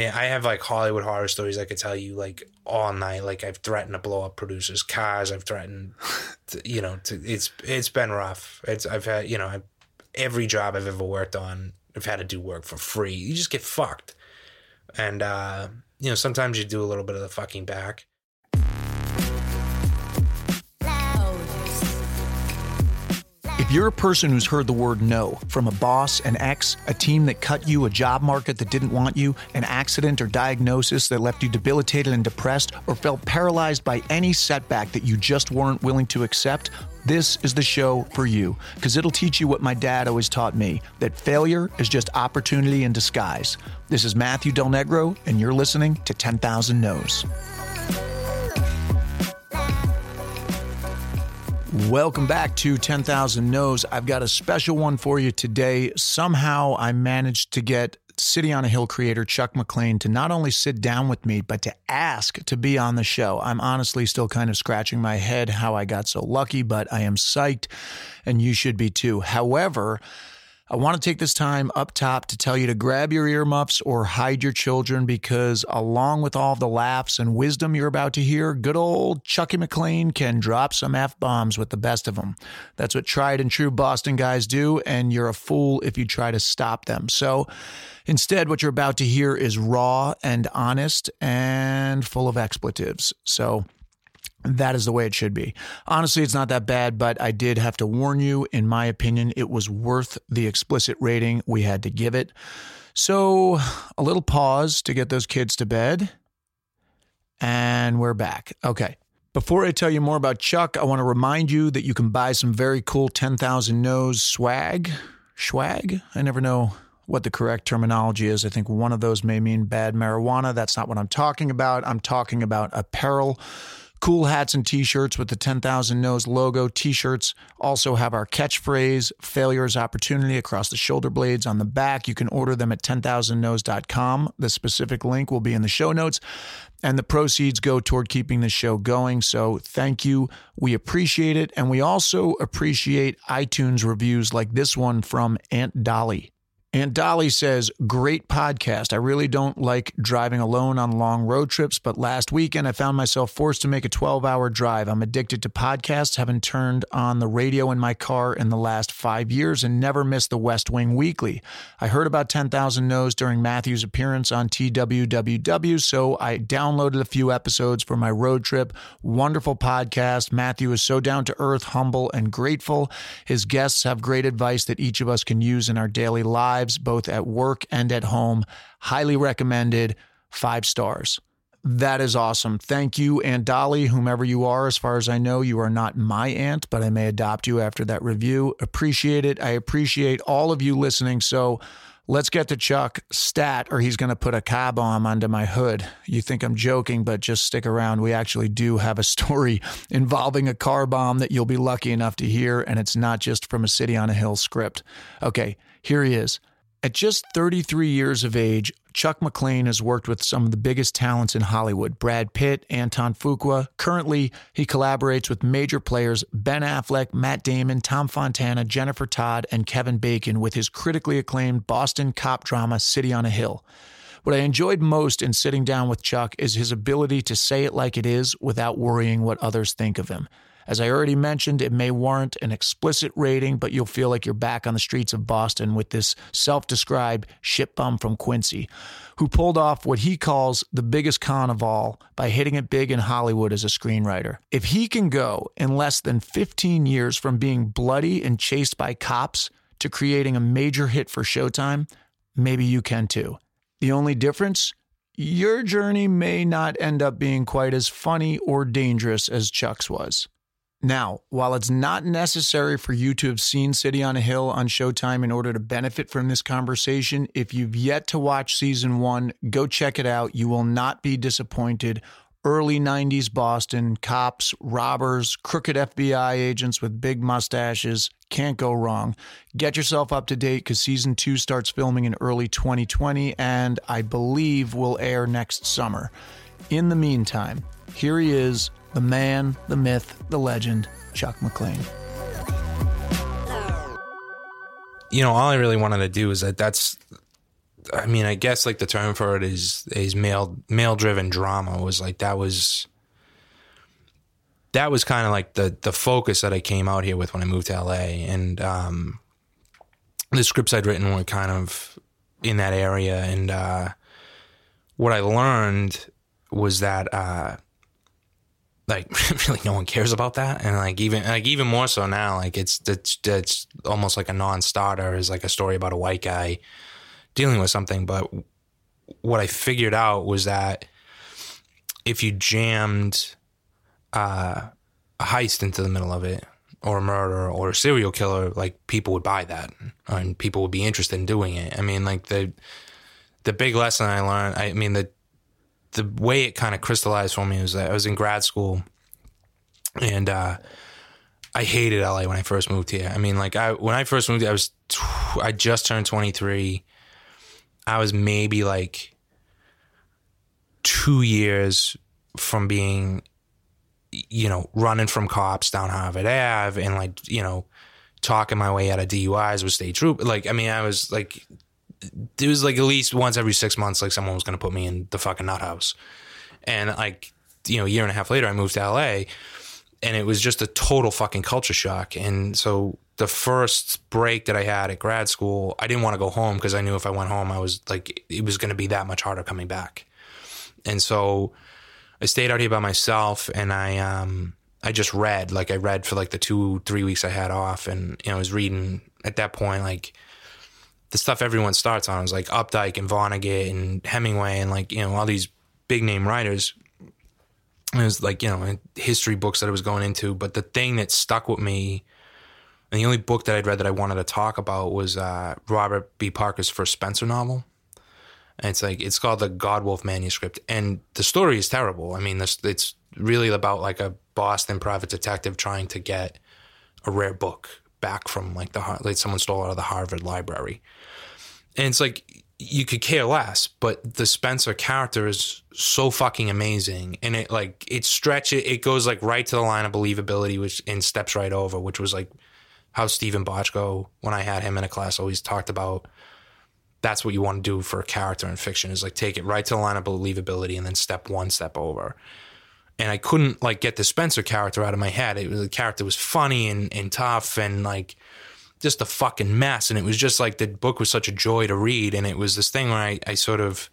Man, I have like Hollywood horror stories I could tell you like all night. Like I've threatened to blow up producers' cars. I've threatened, to, you know, to, it's been rough. It's I've had, you know, I've, every job I've ever worked on, I've had to do work for free. You just get fucked. And, you know, sometimes you do a little bit of the fucking back. If you're a person who's heard the word no from a boss, an ex, a team that cut you, a job market that didn't want you, an accident or diagnosis that left you debilitated and depressed, or felt paralyzed by any setback that you just weren't willing to accept, this is the show for you, because it'll teach you what my dad always taught me, that failure is just opportunity in disguise. This is Matthew Del Negro, and you're listening to 10,000 No's. Welcome back to 10,000 No's. I've got a special one for you today. Somehow I managed to get City on a Hill creator Chuck MacLean to not only sit down with me, but to ask to be on the show. I'm honestly still kind of scratching my head how I got so lucky, but I am psyched, and you should be too. However, I want to take this time up top to tell you to grab your earmuffs or hide your children, because along with all the laughs and wisdom you're about to hear, good old Chucky MacLean can drop some F-bombs with the best of them. That's what tried and true Boston guys do, and you're a fool if you try to stop them. So instead, what you're about to hear is raw and honest and full of expletives. So that is the way it should be. Honestly, it's not that bad, but I did have to warn you. In my opinion, it was worth the explicit rating we had to give it. So a little pause to get those kids to bed. And we're back. Okay. Before I tell you more about Chuck, I want to remind you that you can buy some very cool 10,000 No's swag. Swag? I never know what the correct terminology is. I think one of those may mean bad marijuana. That's not what I'm talking about. I'm talking about apparel. Cool hats and t-shirts with the 10,000 No's logo. T-shirts also have our catchphrase, failure is opportunity, across the shoulder blades on the back. You can order them at 10,000nos.com. The specific link will be in the show notes, and the proceeds go toward keeping the show going. So thank you. We appreciate it. And we also appreciate iTunes reviews like this one from Aunt Dolly. Aunt Dolly says, great podcast. I really don't like driving alone on long road trips, but last weekend I found myself forced to make a 12-hour drive. I'm addicted to podcasts, haven't turned on the radio in my car in the last 5 years, and never missed the West Wing Weekly. I heard about 10,000 No's during Matthew's appearance on TWWW, so I downloaded a few episodes for my road trip. Wonderful podcast. Matthew is so down-to-earth, humble, and grateful. His guests have great advice that each of us can use in our daily lives, both at work and at home. Highly recommended. 5 stars. That is awesome. Thank you, Aunt Dolly, whomever you are. As far as I know, you are not my aunt, but I may adopt you after that review. Appreciate it. I appreciate all of you listening. So let's get to Chuck stat, or he's going to put a car bomb onto my hood. You think I'm joking, but just stick around. We actually do have a story involving a car bomb that you'll be lucky enough to hear, and it's not just from a City on a Hill script. Okay, here he is. At just 33 years of age, Chuck MacLean has worked with some of the biggest talents in Hollywood, Brad Pitt, Antoine Fuqua. Currently, he collaborates with major players Ben Affleck, Matt Damon, Tom Fontana, Jennifer Todd, and Kevin Bacon with his critically acclaimed Boston cop drama, City on a Hill. What I enjoyed most in sitting down with Chuck is his ability to say it like it is without worrying what others think of him. As I already mentioned, it may warrant an explicit rating, but you'll feel like you're back on the streets of Boston with this self-described shit bum from Quincy, who pulled off what he calls the biggest con of all by hitting it big in Hollywood as a screenwriter. If he can go in less than 15 years from being bloody and chased by cops to creating a major hit for Showtime, maybe you can too. The only difference? Your journey may not end up being quite as funny or dangerous as Chuck's was. Now, while it's not necessary for you to have seen City on a Hill on Showtime in order to benefit from this conversation, if you've yet to watch season 1, go check it out. You will not be disappointed. Early 90s Boston, cops, robbers, crooked FBI agents with big mustaches. Can't go wrong. Get yourself up to date, because season 2 starts filming in early 2020 and I believe will air next summer. In the meantime, here he is, the man, the myth, the legend, Chuck MacLean. You know, all I really wanted to do is that that's I mean, I guess like the term for it is male-driven drama was like that was kind of like the focus that I came out here with when I moved to LA, and the scripts I'd written were kind of in that area. And what I learned was that really no one cares about that, and even more so now. Like it's almost like a non-starter is like a story about a white guy dealing with something. But what I figured out was that if you jammed a heist into the middle of it, or a murder, or a serial killer, like people would buy that, and people would be interested in doing it. I mean, like the big lesson I learned, I mean, the way it kind of crystallized for me was that I was in grad school, and I hated LA when I first moved here. I mean, like when I first moved here, I just turned 23. I was maybe like 2 years from being, you know, running from cops down Harvard Ave and like, you know, talking my way out of DUIs with state troop. Like, I mean, I was like, it was like at least once every 6 months, like someone was going to put me in the fucking nut house. And like, you know, a year and a half later, I moved to LA, and it was just a total fucking culture shock. And so the first break that I had at grad school, I didn't want to go home because I knew if I went home, I was like, it was going to be that much harder coming back. And so I stayed out here by myself, and I just read. Like I read for like the 2-3 weeks I had off, and you know, I was reading at that point, like the stuff everyone starts on. It was like Updike and Vonnegut and Hemingway and like, you know, all these big name writers. And it was like, you know, history books that I was going into. But the thing that stuck with me, and the only book that I'd read that I wanted to talk about, was Robert B. Parker's first Spencer novel. And it's like, it's called the Godwulf Manuscript. And the story is terrible. I mean, it's really about like a Boston private detective trying to get a rare book back from like someone stole out of the Harvard library. And it's like, you could care less, but the Spencer character is so fucking amazing. And it like, it goes like right to the line of believability, and steps right over, which was like how Stephen Bochco, when I had him in a class, always talked about. That's what you want to do for a character in fiction, is like take it right to the line of believability and then step one step over. And I couldn't like get the Spencer character out of my head. The character was funny and tough and like just a fucking mess. And it was just like the book was such a joy to read. And it was this thing where I sort of,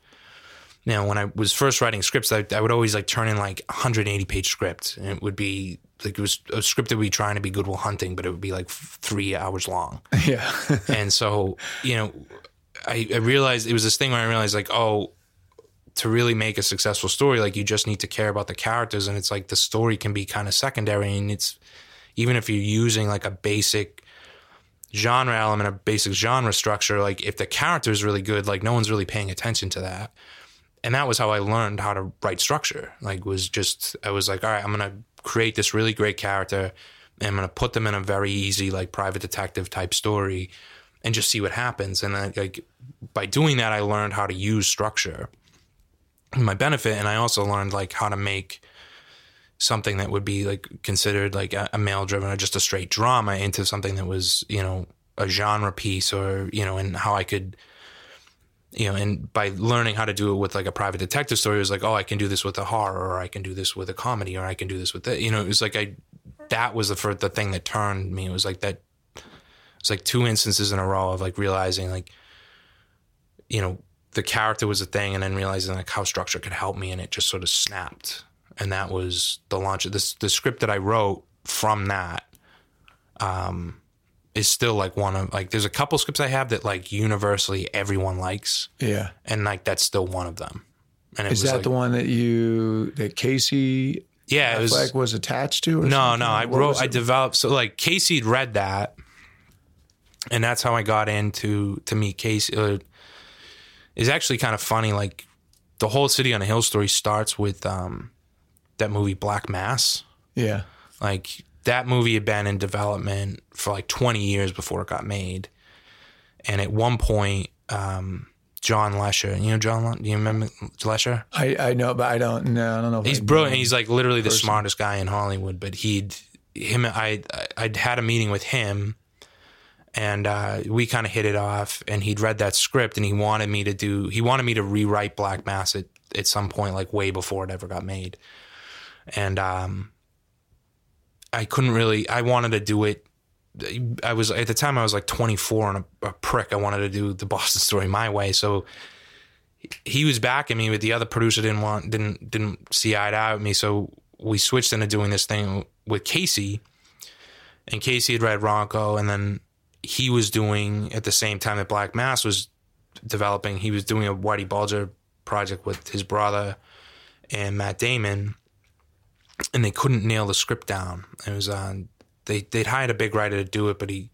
you know, when I was first writing scripts, I would always like turn in like 180-page script. And it would be like, it was a script that we trying to be Good Will Hunting, but it would be like 3 hours long. Yeah. And so, you know, I realized it was this thing where I realized like, oh, to really make a successful story, like you just need to care about the characters. And it's like the story can be kind of secondary. And it's, even if you're using like a basic genre element, a basic genre structure, like if the character is really good, like no one's really paying attention to that. And that was how I learned how to write structure. Like I was like, all right, I'm going to create this really great character, and I'm going to put them in a very easy, like private detective type story, and just see what happens. And I, like by doing that, I learned how to use structure in my benefit. And I also learned like how to make something that would be like considered like a male driven or just a straight drama into something that was, you know, a genre piece, or, you know, and how I could, you know, and by learning how to do it with like a private detective story, it was like, oh, I can do this with a horror, or I can do this with a comedy, or I can do this with that. You know, it was like, that was the thing that turned me. It was like that. It's like 2 instances in a row of like realizing like, you know, the character was a thing, and then realizing like how structure could help me, and it just sort of snapped. And that was the launch of this. The script that I wrote from that is still like one of like, there's a couple scripts I have that like universally everyone likes. Yeah. And like, that's still one of them. And is that like, the one that that Casey Affleck was attached to? Or no, something? I developed. So like Casey read that. And that's how I got into to meet Casey. It's actually kind of funny. Like the whole City on a Hill story starts with that movie Black Mass. Yeah, like that movie had been in development for like 20 years before it got made. And at one point, John Lesher, you know John? Do you remember Lesher? I know, but I don't know. He's brilliant. He's like literally the smartest guy in Hollywood. But I'd had a meeting with him. And we kind of hit it off, and he'd read that script, and he wanted me to rewrite Black Mass at some point, like way before it ever got made. And I wanted to do it. At the time I was like 24 and a prick. I wanted to do the Boston story my way. So he was backing me, but the other producer didn't see eye to eye with me. So we switched into doing this thing with Casey, and Casey had read Ronco, and then he was doing, at the same time that Black Mass was developing, he was doing a Whitey Bulger project with his brother and Matt Damon, and they couldn't nail the script down. It was they'd hired a big writer to do it, but they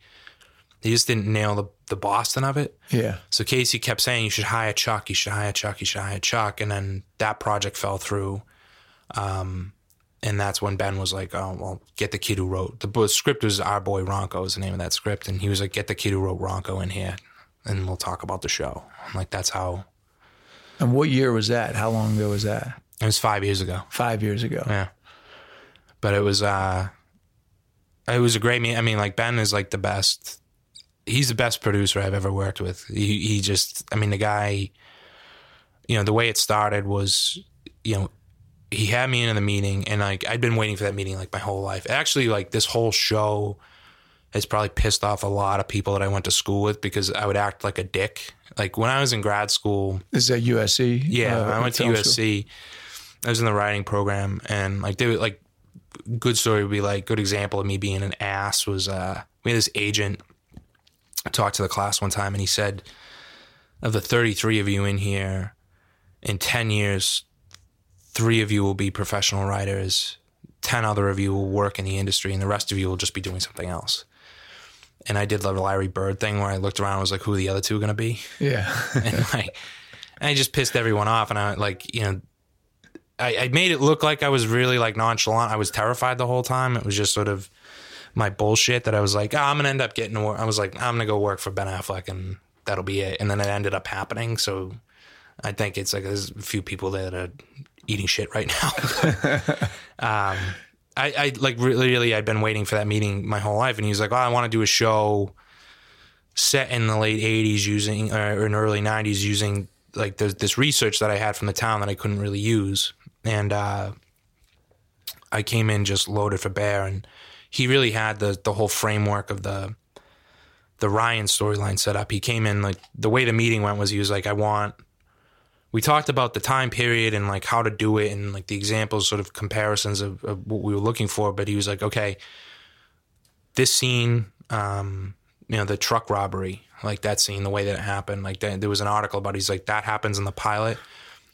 just didn't nail the Boston of it. Yeah. So Casey kept saying, you should hire Chuck. And then that project fell through. And that's when Ben was like, oh, well, get the kid who wrote. The script was Our Boy Ronco is the name of that script. And he was like, get the kid who wrote Ronco in here, and we'll talk about the show. I'm like, that's how. And what year was that? How long ago was that? It was 5 years ago. 5 years ago. Yeah. But it was a great meet. I mean, like, Ben is like the best. He's the best producer I've ever worked with. He just, I mean, the guy, you know, the way it started was, you know, he had me in the meeting, and like I'd been waiting for that meeting like my whole life. Actually, like this whole show has probably pissed off a lot of people that I went to school with, because I would act like a dick. Like when I was in grad school. Is that USC? Yeah, I went to USC. I was in the writing program, and like they would, like, good story would be like, good example of me being an ass was we had this agent talk to the class one time, and he said, of the 33 of you in here, in 10 years, 3 of you will be professional writers, 10 other of you will work in the industry, and the rest of you will just be doing something else. And I did the Larry Bird thing where I looked around and was like, who are the other 2 going to be? Yeah. and I just pissed everyone off. And I, like, you know, I made it look like I was really like nonchalant. I was terrified the whole time. It was just sort of my bullshit that I was like, oh, I'm going to end up getting to work. I was like, I'm going to go work for Ben Affleck, and that'll be it. And then it ended up happening. So I think it's like there's a few people that are eating shit right now. I like really, I'd been waiting for that meeting my whole life. And he was like, oh, I want to do a show set in the late 80s using, or in early 90s using like this research that I had from the town that I couldn't really use. And I came in just loaded for bear, and he really had the whole framework of the Ryan storyline set up. He came in, like, the way the meeting went was he was like, we talked about the time period and like how to do it and like the examples, sort of comparisons of what we were looking for. But he was like, okay, this scene, you know, the truck robbery, like that scene, the way that it happened, like there was an article about it. He's like, that happens in the pilot.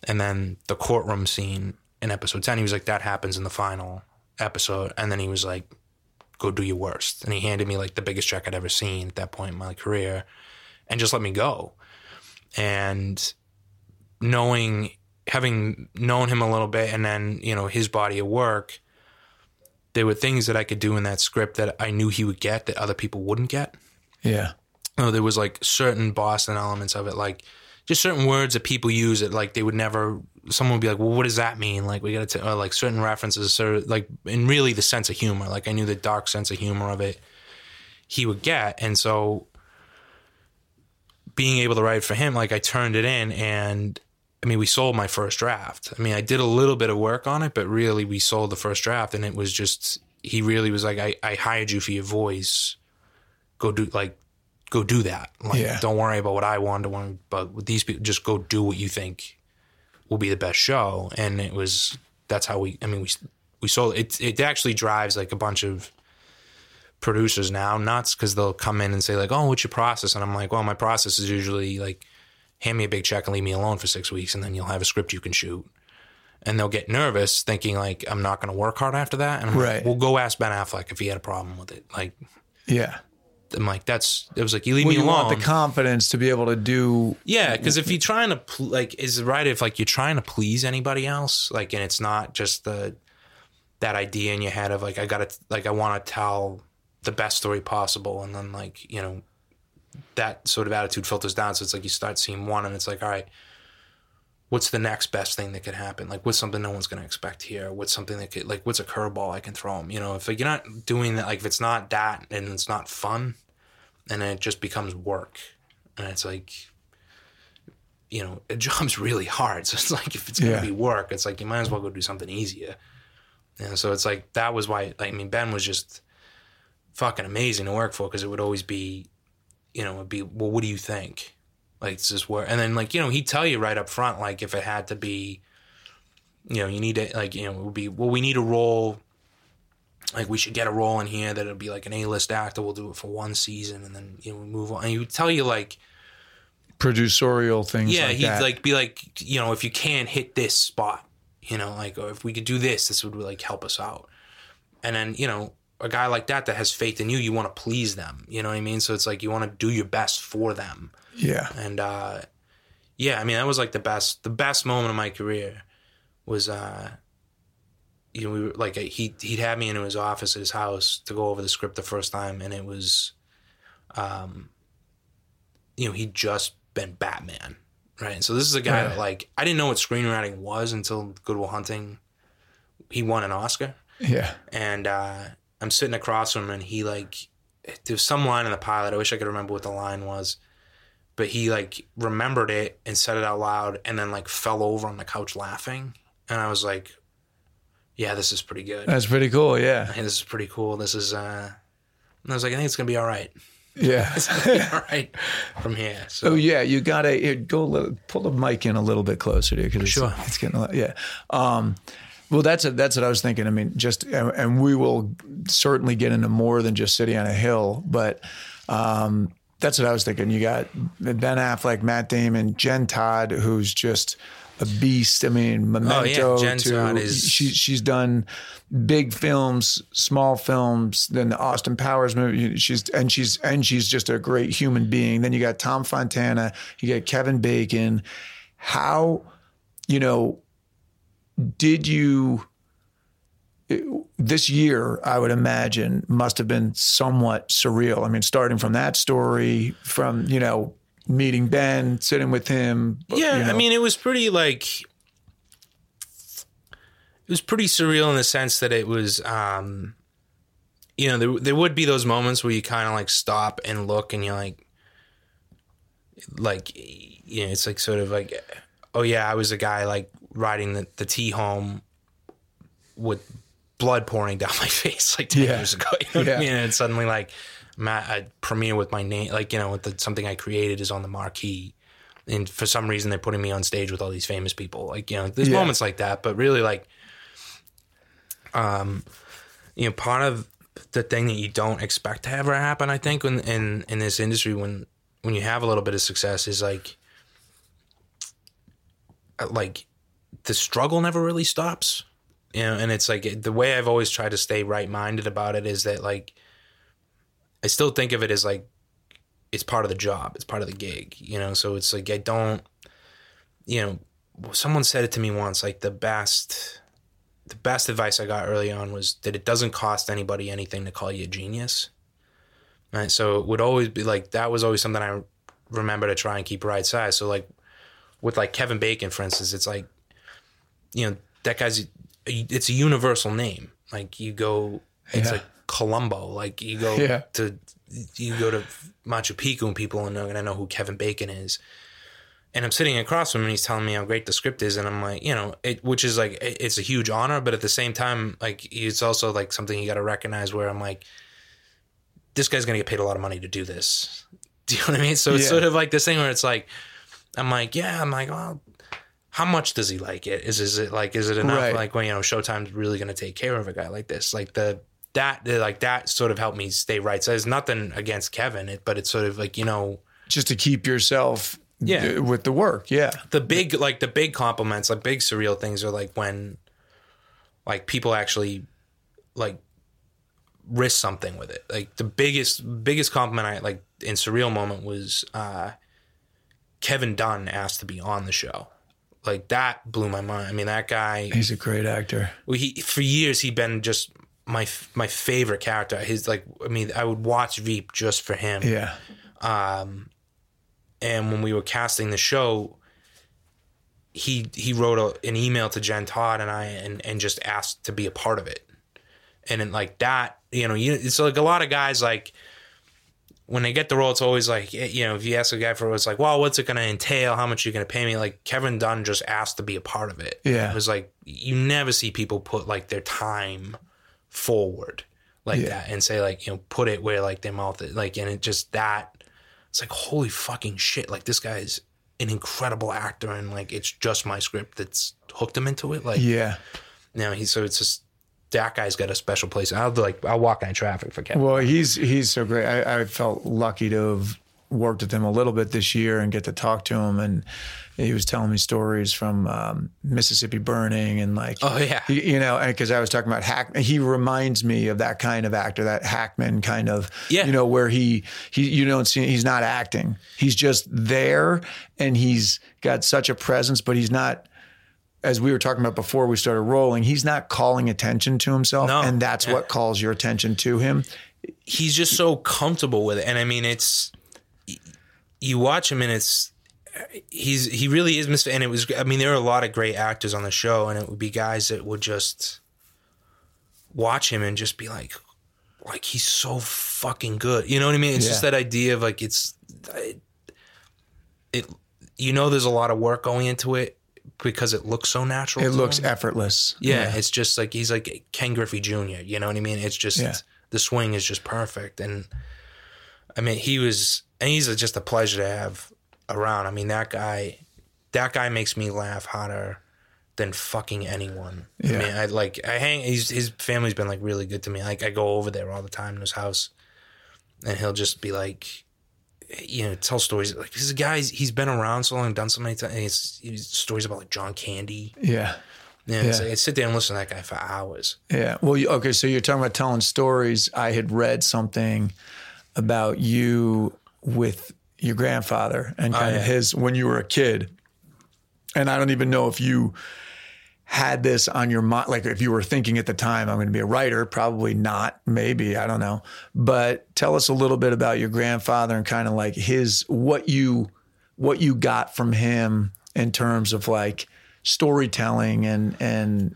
And then the courtroom scene in episode 10, he was like, that happens in the final episode. And then he was like, go do your worst. And he handed me like the biggest check I'd ever seen at that point in my career, and just let me go. And having known him a little bit, and then, you know, his body of work, there were things that I could do in that script that I knew he would get that other people wouldn't get. Yeah. So there was like certain Boston elements of it, like just certain words that people use that like they would never, someone would be like, well, what does that mean? Like we got to like certain references, sort of like, and really the sense of humor. Like I knew the dark sense of humor of it he would get. And so being able to write for him, like I turned it in, and I mean, we sold my first draft. I mean, I did a little bit of work on it, but really we sold the first draft, and it was just, he really was like, I hired you for your voice. Go do that. Like, yeah. Don't worry about what I wanted, but with these people, just go do what you think will be the best show. And it was, that's how we sold it. It actually drives like a bunch of producers now nuts, because they'll come in and say like, oh, what's your process? And I'm like, well, my process is usually like, hand me a big check and leave me alone for 6 weeks, and then you'll have a script you can shoot. And they'll get nervous thinking like, I'm not going to work hard after that. And I'm right. Like, well, go ask Ben Affleck if he had a problem with it. Like, yeah. I'm like, you leave me alone. You want the confidence to be able to do. Yeah. Cause if you're trying to if you're trying to please anybody else, like, and it's not just that idea in your head of like, I want to tell the best story possible. And then like, you know, that sort of attitude filters down. So it's like, you start seeing one and it's like, all right, what's the next best thing that could happen? Like, what's something no one's going to expect here? What's something that could, like, what's a curveball I can throw them? You know, if like, you're not doing that, like if it's not that and it's not fun and then it just becomes work. And it's like, you know, a job's really hard. So it's like, if it's going to be work, it's like, you might as well go do something easier. And so it's like, that was why, like, I mean, Ben was just fucking amazing to work for, because it would always be, you know, it'd be, well, what do you think? Like, it's just work. And then, like, you know, he'd tell you right up front, like, if it had to be, you know, you need to, like, you know, it would be, well, we need a role, like, we should get a role in here that it'd be like an A-list actor. We'll do it for one season and then, you know, we move on. And he would tell you, like, producerial things. Yeah, like he'd that. Like be like, you know, if you can't hit this spot, you know, like, or if we could do this, this would like help us out. And then, you know, a guy like that has faith in you, you want to please them. You know what I mean? So it's like you want to do your best for them. Yeah. And yeah, I mean, that was like the best moment of my career was, you know, we were like he'd had me into his office at his house to go over the script the first time, and it was, you know, he just been Batman, right? And so this is a guy that, like, I didn't know what screenwriting was until Good Will Hunting. He won an Oscar. Yeah. And I'm sitting across from him, and he, like, there's some line in the pilot. I wish I could remember what the line was. But he, like, remembered it and said it out loud and then, like, fell over on the couch laughing. And I was like, yeah, this is pretty good. That's pretty cool, yeah. Hey, this is pretty cool. This is, and I was like, I think it's going to be all right. Yeah. It's going to be all right from here. So. Oh, yeah. You got to pull the mic in a little bit closer to you. Cause sure. It's getting a lot, yeah. Well, that's what I was thinking. I mean, just, and we will certainly get into more than just City on a Hill, but that's what I was thinking. You got Ben Affleck, Matt Damon, Jen Todd, who's just a beast. I mean, Memento. Oh, yeah. Jen Todd is... She's done big films, small films, then the Austin Powers movie. She's just a great human being. Then you got Tom Fontana. You got Kevin Bacon. How, you know, did you... This year, I would imagine, must have been somewhat surreal. I mean, starting from that story, from, you know, meeting Ben, sitting with him. Yeah, you know. I mean, it was pretty, like, it was pretty surreal in the sense that it was, you know, there would be those moments where you kind of, like, stop and look and you're like, you know, it's like sort of like, oh, yeah, I was a guy, like, riding the T home with blood pouring down my face like 10 years ago, you know what I mean? And suddenly, like, I premiere with my name, like, you know, with something I created is on the marquee, and for some reason they're putting me on stage with all these famous people, like, you know, there's moments like that. But really, like, you know, part of the thing that you don't expect to ever happen, I think, in this industry, when you have a little bit of success, is like the struggle never really stops. You know, and it's like the way I've always tried to stay right-minded about it is that, like, I still think of it as, like, it's part of the job. It's part of the gig, you know? So it's like I don't, you know, someone said it to me once, like, the best advice I got early on was that it doesn't cost anybody anything to call you a genius. Right? So it would always be like, that was always something I remember to try and keep right side. So, like, with, like, Kevin Bacon, for instance, it's like, you know, that guy's... It's a universal name. Like, you go, it's like Colombo. Like, you go to Machu Picchu, and people are going to know who Kevin Bacon is. And I'm sitting across from him, and he's telling me how great the script is. And I'm like, you know, which is like, it's a huge honor. But at the same time, like, it's also like something you got to recognize where I'm like, this guy's going to get paid a lot of money to do this. Do you know what I mean? So it's sort of like this thing where it's like, I'm like, well, how much does he like it? Is it enough? Right. Like, well, you know, Showtime's really going to take care of a guy like this. Like that sort of helped me stay right. So there's nothing against Kevin, but it's sort of like, you know, just to keep yourself with the work. Yeah. The big compliments, like big surreal things are like when like people actually like risk something with it. Like the biggest compliment I like in surreal moment was Kevin Dunn asked to be on the show. Like, that blew my mind. I mean, that guy... He's a great actor. Well, for years, he'd been just my favorite character. His, like... I mean, I would watch Veep just for him. Yeah. And when we were casting the show, he wrote an email to Jen Todd and I and just asked to be a part of it. And, then, like, that... You know, it's like a lot of guys, like... when they get the role, it's always like, you know, if you ask a guy for it, it's like, well, what's it going to entail? How much are you going to pay me? Like, Kevin Dunn just asked to be a part of it. Yeah. It was like, you never see people put, like, their time forward like that and say, like, you know, put it where, like, their mouth is. Like, and it just that, it's like, holy fucking shit. Like, this guy is an incredible actor, and, like, it's just my script that's hooked him into it. Like, yeah. You know, he's, so it's just, that guy's got a special place. I'll walk in traffic for Kevin. Well, he's so great. I felt lucky to have worked with him a little bit this year and get to talk to him. And he was telling me stories from Mississippi Burning and like, oh yeah, you know, because I was talking about Hackman. He reminds me of that kind of actor, that Hackman kind of, you know, where he you don't see, he's not acting. He's just there, and he's got such a presence, but he's not. As we were talking about before we started rolling, he's not calling attention to himself. No. And that's what calls your attention to him. He's just so comfortable with it. And I mean, it's, you watch him and it's, he really is Mr. And it was, I mean, there were a lot of great actors on the show, and it would be guys that would just watch him and just be like, he's so fucking good. You know what I mean? It's just that idea of like, you know, there's a lot of work going into it, because it looks so natural. It looks effortless. Yeah, it's just like, he's like Ken Griffey Jr., you know what I mean? It's just, the swing is just perfect. And I mean, he's just a pleasure to have around. I mean, that guy makes me laugh harder than fucking anyone. Yeah. I mean, his family's been like really good to me. Like, I go over there all the time in his house, and he'll just be like, you know, tell stories like this guy. He's been around so long and done so many times. He's stories about like John Candy. Yeah. Yeah. It's like, I sit there and listen to that guy for hours. Yeah. Well, okay. So you're talking about telling stories. I had read something about you with your grandfather and kind of his, when you were a kid. And I don't even know if you had this on your mind, like if you were thinking at the time, I'm going to be a writer, probably not, maybe, I don't know. But tell us a little bit about your grandfather and kind of like his, what you got from him in terms of like storytelling and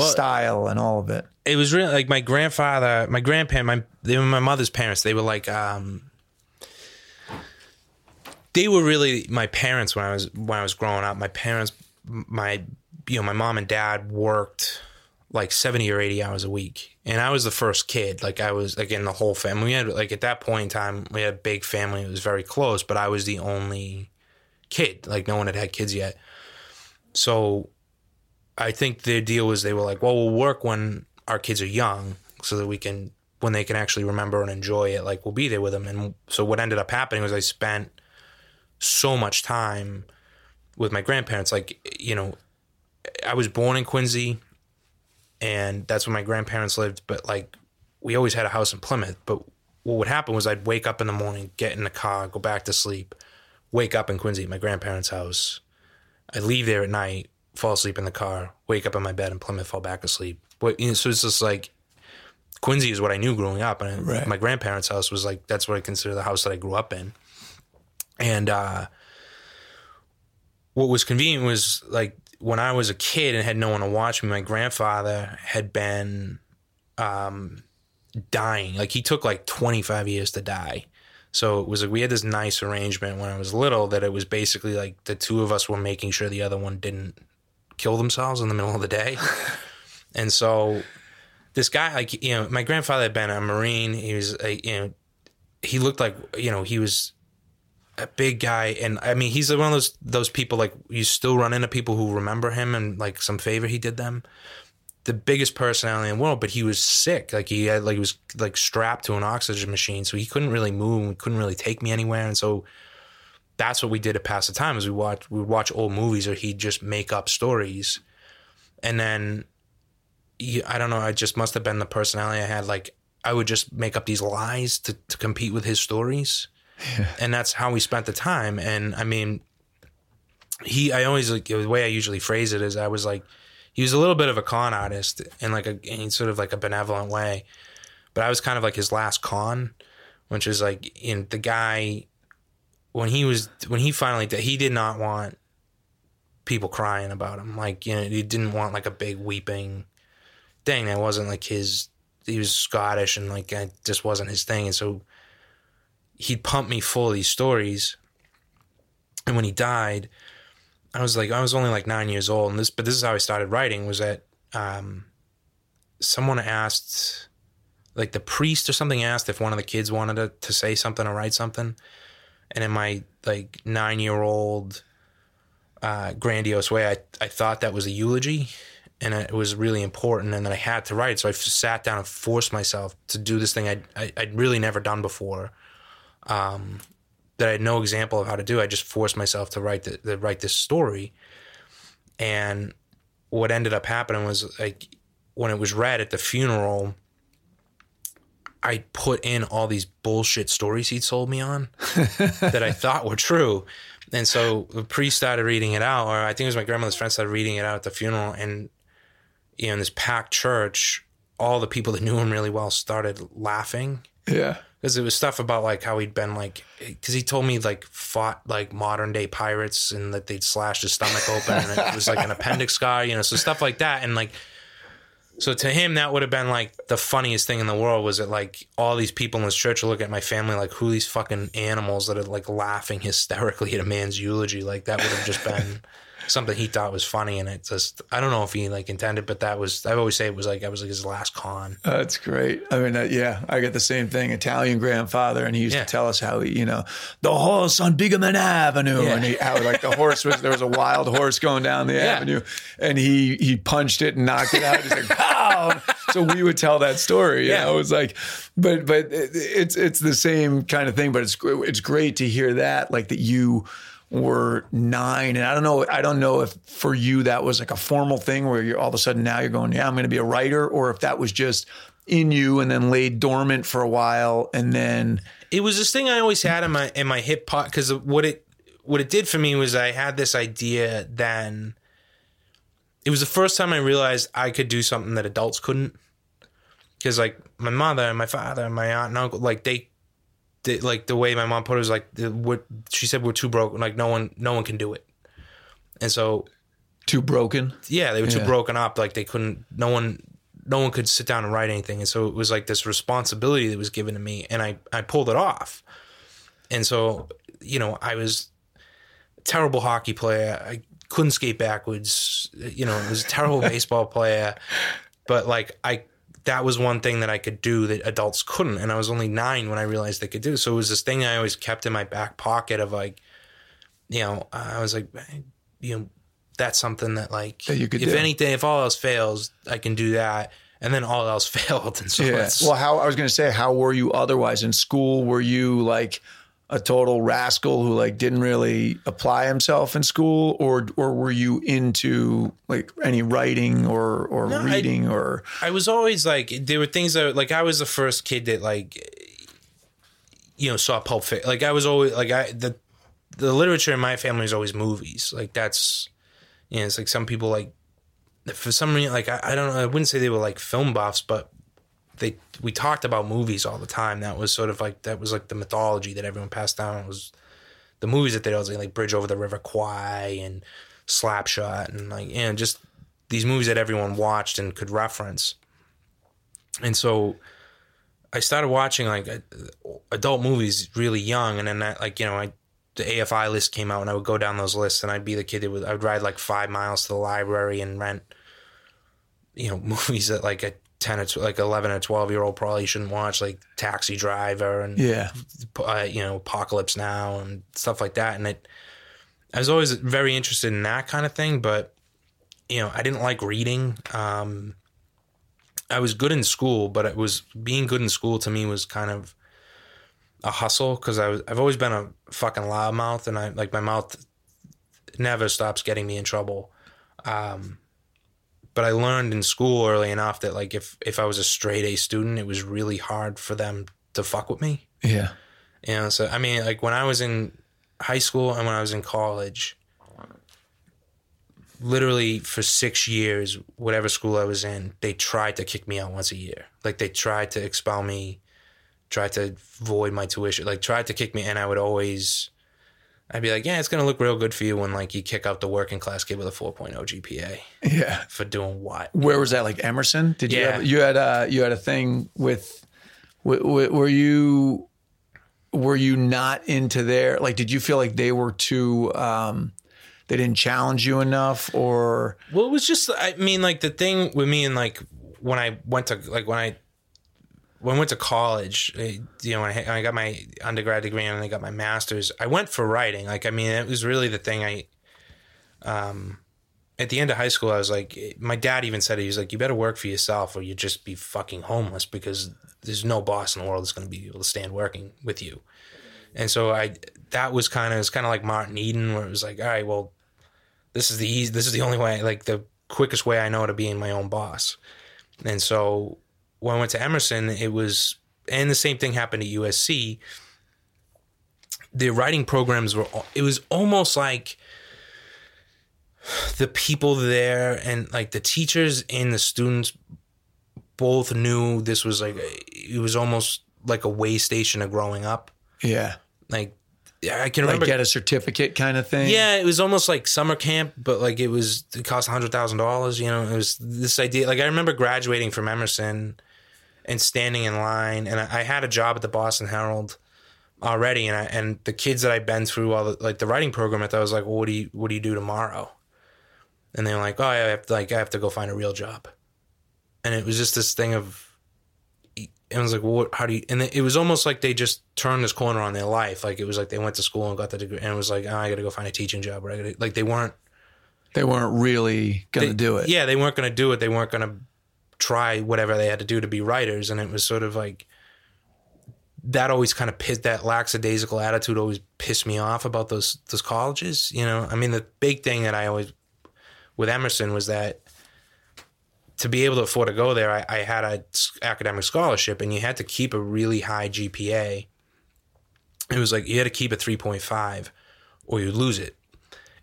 style and all of it. It was really like my grandfather, my grandparents, they were my mother's parents. They were like, they were really my parents when I was growing up. My mom and dad worked like 70 or 80 hours a week. And I was the first kid. Like I was like in the whole family. We had like at that point in time, we had a big family. It was very close, but I was the only kid. Like no one had kids yet. So I think their deal was they were like, well, we'll work when our kids are young so that we can, when they can actually remember and enjoy it, like we'll be there with them. And so what ended up happening was I spent so much time with my grandparents. Like, you know, I was born in Quincy, and that's where my grandparents lived. But like, we always had a house in Plymouth. But what would happen was I'd wake up in the morning, get in the car, go back to sleep, wake up in Quincy at my grandparents' house. I'd leave there at night, fall asleep in the car, wake up in my bed in Plymouth, fall back asleep. But, you know, so it's just like, Quincy is what I knew growing up. And my grandparents' house was like, that's what I consider the house that I grew up in. And what was convenient was like, when I was a kid and had no one to watch me, my grandfather had been dying. Like he took like 25 years to die. So it was like we had this nice arrangement when I was little that it was basically like the two of us were making sure the other one didn't kill themselves in the middle of the day. And so this guy, like, you know, my grandfather had been a Marine. He was, you know, he looked like, you know, he was a big guy, and I mean, he's one of those people, like, you still run into people who remember him and, like, some favor he did them. The biggest personality in the world, but he was sick. Like, he was, like, strapped to an oxygen machine, so he couldn't really move, couldn't really take me anywhere, and so that's what we did to pass the time, is we would watch old movies, or he'd just make up stories, and then, I don't know, I just must have been the personality I had, like, I would just make up these lies to compete with his stories. Yeah. And that's how we spent the time. And I mean, I always like, the way I usually phrase it is I was like, he was a little bit of a con artist in like in sort of like a benevolent way, but I was kind of like his last con, which is like, in the guy, when he finally did, he did not want people crying about him. Like, you know, he didn't want like a big weeping thing. That wasn't like he was Scottish and like, that just wasn't his thing. And so he'd pump me full of these stories. And when he died, I was only 9 years old. And this is how I started writing, was that someone asked, the priest or something asked if one of the kids wanted to say something or write something. And in my 9-year-old grandiose way, I thought that was a eulogy and it was really important and that I had to write. So I sat down and forced myself to do this thing I'd really never done before, that I had no example of how to do. I just forced myself to write this story. And what ended up happening was when it was read at the funeral, I put in all these bullshit stories he'd sold me on that I thought were true. And so the priest started reading it out, or I think it was my grandmother's friend started reading it out at the funeral. And, in this packed church, all the people that knew him really well started laughing. Yeah. Because it was stuff about how he'd been because he told me fought modern day pirates and that they'd slashed his stomach open and it was an appendix scar, so stuff like that. And so to him, that would have been the funniest thing in the world, was that all these people in this church look at my family who are these fucking animals that are laughing hysterically at a man's eulogy. That would have just been something he thought was funny, and it just, I don't know if he intended, but that was, I always say it was I was his last con. That's great. I mean, I got the same thing. Italian grandfather, and he used to tell us how he, the horse on Bigaman Avenue, and how the horse was, there was a wild horse going down the avenue, and he punched it and knocked it out. He's pow! So we would tell that story. You know? It was but it's the same kind of thing. But it's great to hear that, that you were 9, and I don't know if for you that was a formal thing where you're all of a sudden now you're going, yeah, I'm going to be a writer, or if that was just in you and then laid dormant for a while. And then it was this thing I always had in my hip pocket, because what it did for me was I had this idea. Then it was the first time I realized I could do something that adults couldn't, because my mother and my father and my aunt and uncle, the way my mom put it was she said, we're too broken. No one can do it. And so too broken. Yeah. They were too broken up. They couldn't, no one could sit down and write anything. And so it was this responsibility that was given to me, and I pulled it off. And so, I was a terrible hockey player. I couldn't skate backwards. I was a terrible baseball player, but that was one thing that I could do that adults couldn't. And I was only 9 when I realized they could do. So it was this thing I always kept in my back pocket of I was that's something that that you could do. If anything, if all else fails, I can do that. And then all else failed. And so how were you otherwise in school? Were you a total rascal who didn't really apply himself in school, or were you into any writing or no, reading? I was always there were things that I was the first kid that saw Pulp Fiction. I was always the literature in my family is always movies. That's it's some people for some reason I don't know, I wouldn't say they were film buffs, but we talked about movies all the time. That was sort of that was the mythology that everyone passed down. It was the movies that they always Bridge Over the River Kwai and Slapshot and just these movies that everyone watched and could reference. And so I started watching adult movies really young, and then the AFI list came out, and I would go down those lists, and I'd be the kid that would, I would ride 5 miles to the library and rent movies that 10 or 11 or 12-year-old probably shouldn't watch, Taxi Driver and Apocalypse Now and stuff like that. And I was always very interested in that kind of thing, but I didn't like reading. I was good in school, but it was being good in school to me was kind of a hustle, because I've always been a fucking loudmouth, and my mouth never stops getting me in trouble. But I learned in school early enough that if I was a straight A student, it was really hard for them to fuck with me. Yeah. So I mean, when I was in high school and when I was in college, literally for 6 years, whatever school I was in, they tried to kick me out once a year. They tried to expel me, tried to void my tuition, tried to kick me, and I would always, I'd be yeah, it's going to look real good for you when, you kick out the working class kid with a 4.0 GPA. Yeah. For doing what? Where was that, Emerson? Did you have, you had a thing with, were you, were you not into their, like, did you feel like they were too, they didn't challenge you enough or? Well, it was just, I mean, like the thing with me and like when I went to, like when I went to college, you know, when I got my undergrad degree and I got my master's, I went for writing. Like, I mean, it was really the thing at the end of high school, I was like, my dad even said it. He was like, you better work for yourself or you just be fucking homeless because there's no boss in the world that's going to be able to stand working with you. And so it was kind of like Martin Eden, where it was like, all right, well, this is the only way, like the quickest way I know to being my own boss. And so when I went to Emerson, it was, and the same thing happened at USC. The writing programs were, it was almost like, the people there and like the teachers and the students both knew this was like, it was almost like a way station of growing up. Yeah. Like I can remember. Like get a certificate kind of thing. Yeah. It was almost like summer camp, but like it cost $100,000. You know, it was this idea. Like I remember graduating from Emerson and standing in line and I had a job at the Boston Herald already. And the kids that I'd been through all the, like the writing program, I was like, well, what do you do tomorrow? And they were like, oh, I have to go find a real job. And it was just this thing of, I was like, well, how do you, and it was almost like they just turned this corner on their life. Like it was like they went to school and got the degree and it was like, oh, I got to go find a teaching job. Right? Like they weren't really going to do it. Yeah. They weren't going to do it. They weren't going to try whatever they had to do to be writers. And it was sort of like, that always kind of pissed, that lackadaisical attitude always pissed me off about those colleges. You know, I mean, the big thing that I always, with Emerson was that to be able to afford to go there, I had an academic scholarship and you had to keep a really high GPA. It was like you had to keep a 3.5 or you lose it.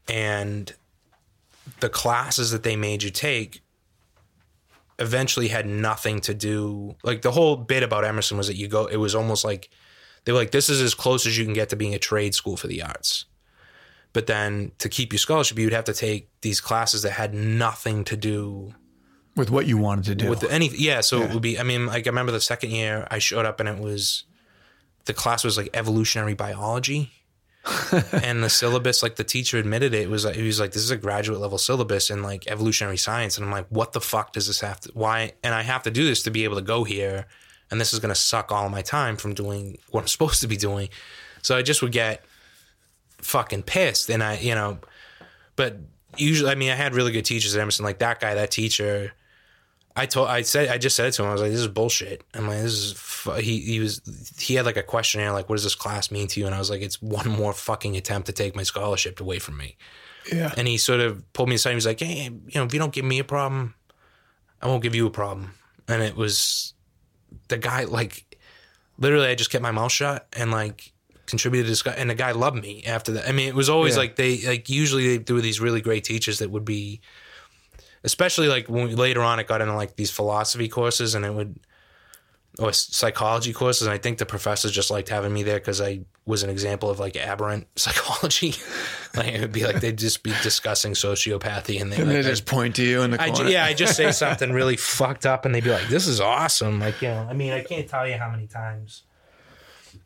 And the classes that they made you take eventually had nothing to do. Like the whole bit about Emerson was that you go, it was almost like they were like, this is as close as you can get to being a trade school for the arts. But then to keep your scholarship, you'd have to take these classes that had nothing to do with what you wanted to do. With any, yeah. So it would be, I mean, like I remember the second year I showed up and it was, the class was like evolutionary biology and the syllabus, like the teacher admitted it was like, he was like, this is a graduate level syllabus in like evolutionary science. And I'm like, what the fuck does this have to, why? And I have to do this to be able to go here. And this is going to suck all my time from doing what I'm supposed to be doing. So I just would get fucking pissed. And I, you know, but usually, I mean, I had really good teachers at Emerson, like that guy, that teacher. I just said it to him. I was like, this is bullshit. I'm like, this is, he had like a questionnaire, like, what does this class mean to you? And I was like, it's one more fucking attempt to take my scholarship away from me. Yeah. And he sort of pulled me aside. He was like, hey, you know, if you don't give me a problem, I won't give you a problem. And it was the guy, like, literally, I just kept my mouth shut and like, contributed to this guy, and the guy loved me after that. I mean, it was always like usually they were these really great teachers that would be, especially like when later on it got into like these philosophy courses and it would, or psychology courses. And I think the professors just liked having me there because I was an example of like aberrant psychology. Like it would be like, they'd just be discussing sociopathy and they just point to you in the corner. I just say something really fucked up and they'd be like, this is awesome. Like, you know, I mean, I can't tell you how many times.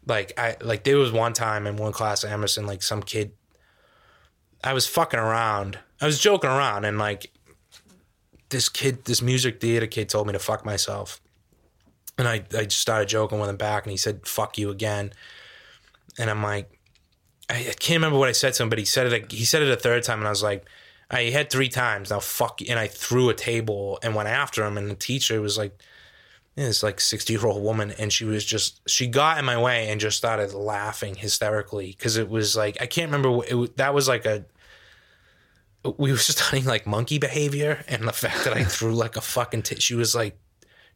Like there was one time in one class at Emerson, like some kid, I was fucking around. I was joking around and like this music theater kid told me to fuck myself. And I just started joking with him back and he said, fuck you again. And I'm like, I can't remember what I said to him, but he said it a third time. And I was like, I had three times now, fuck you. And I threw a table and went after him. And the teacher was like, this like 60-year-old woman, and she got in my way and just started laughing hysterically because it was like, I can't remember, that was like we were studying like monkey behavior, and the fact that I threw like a fucking she was like,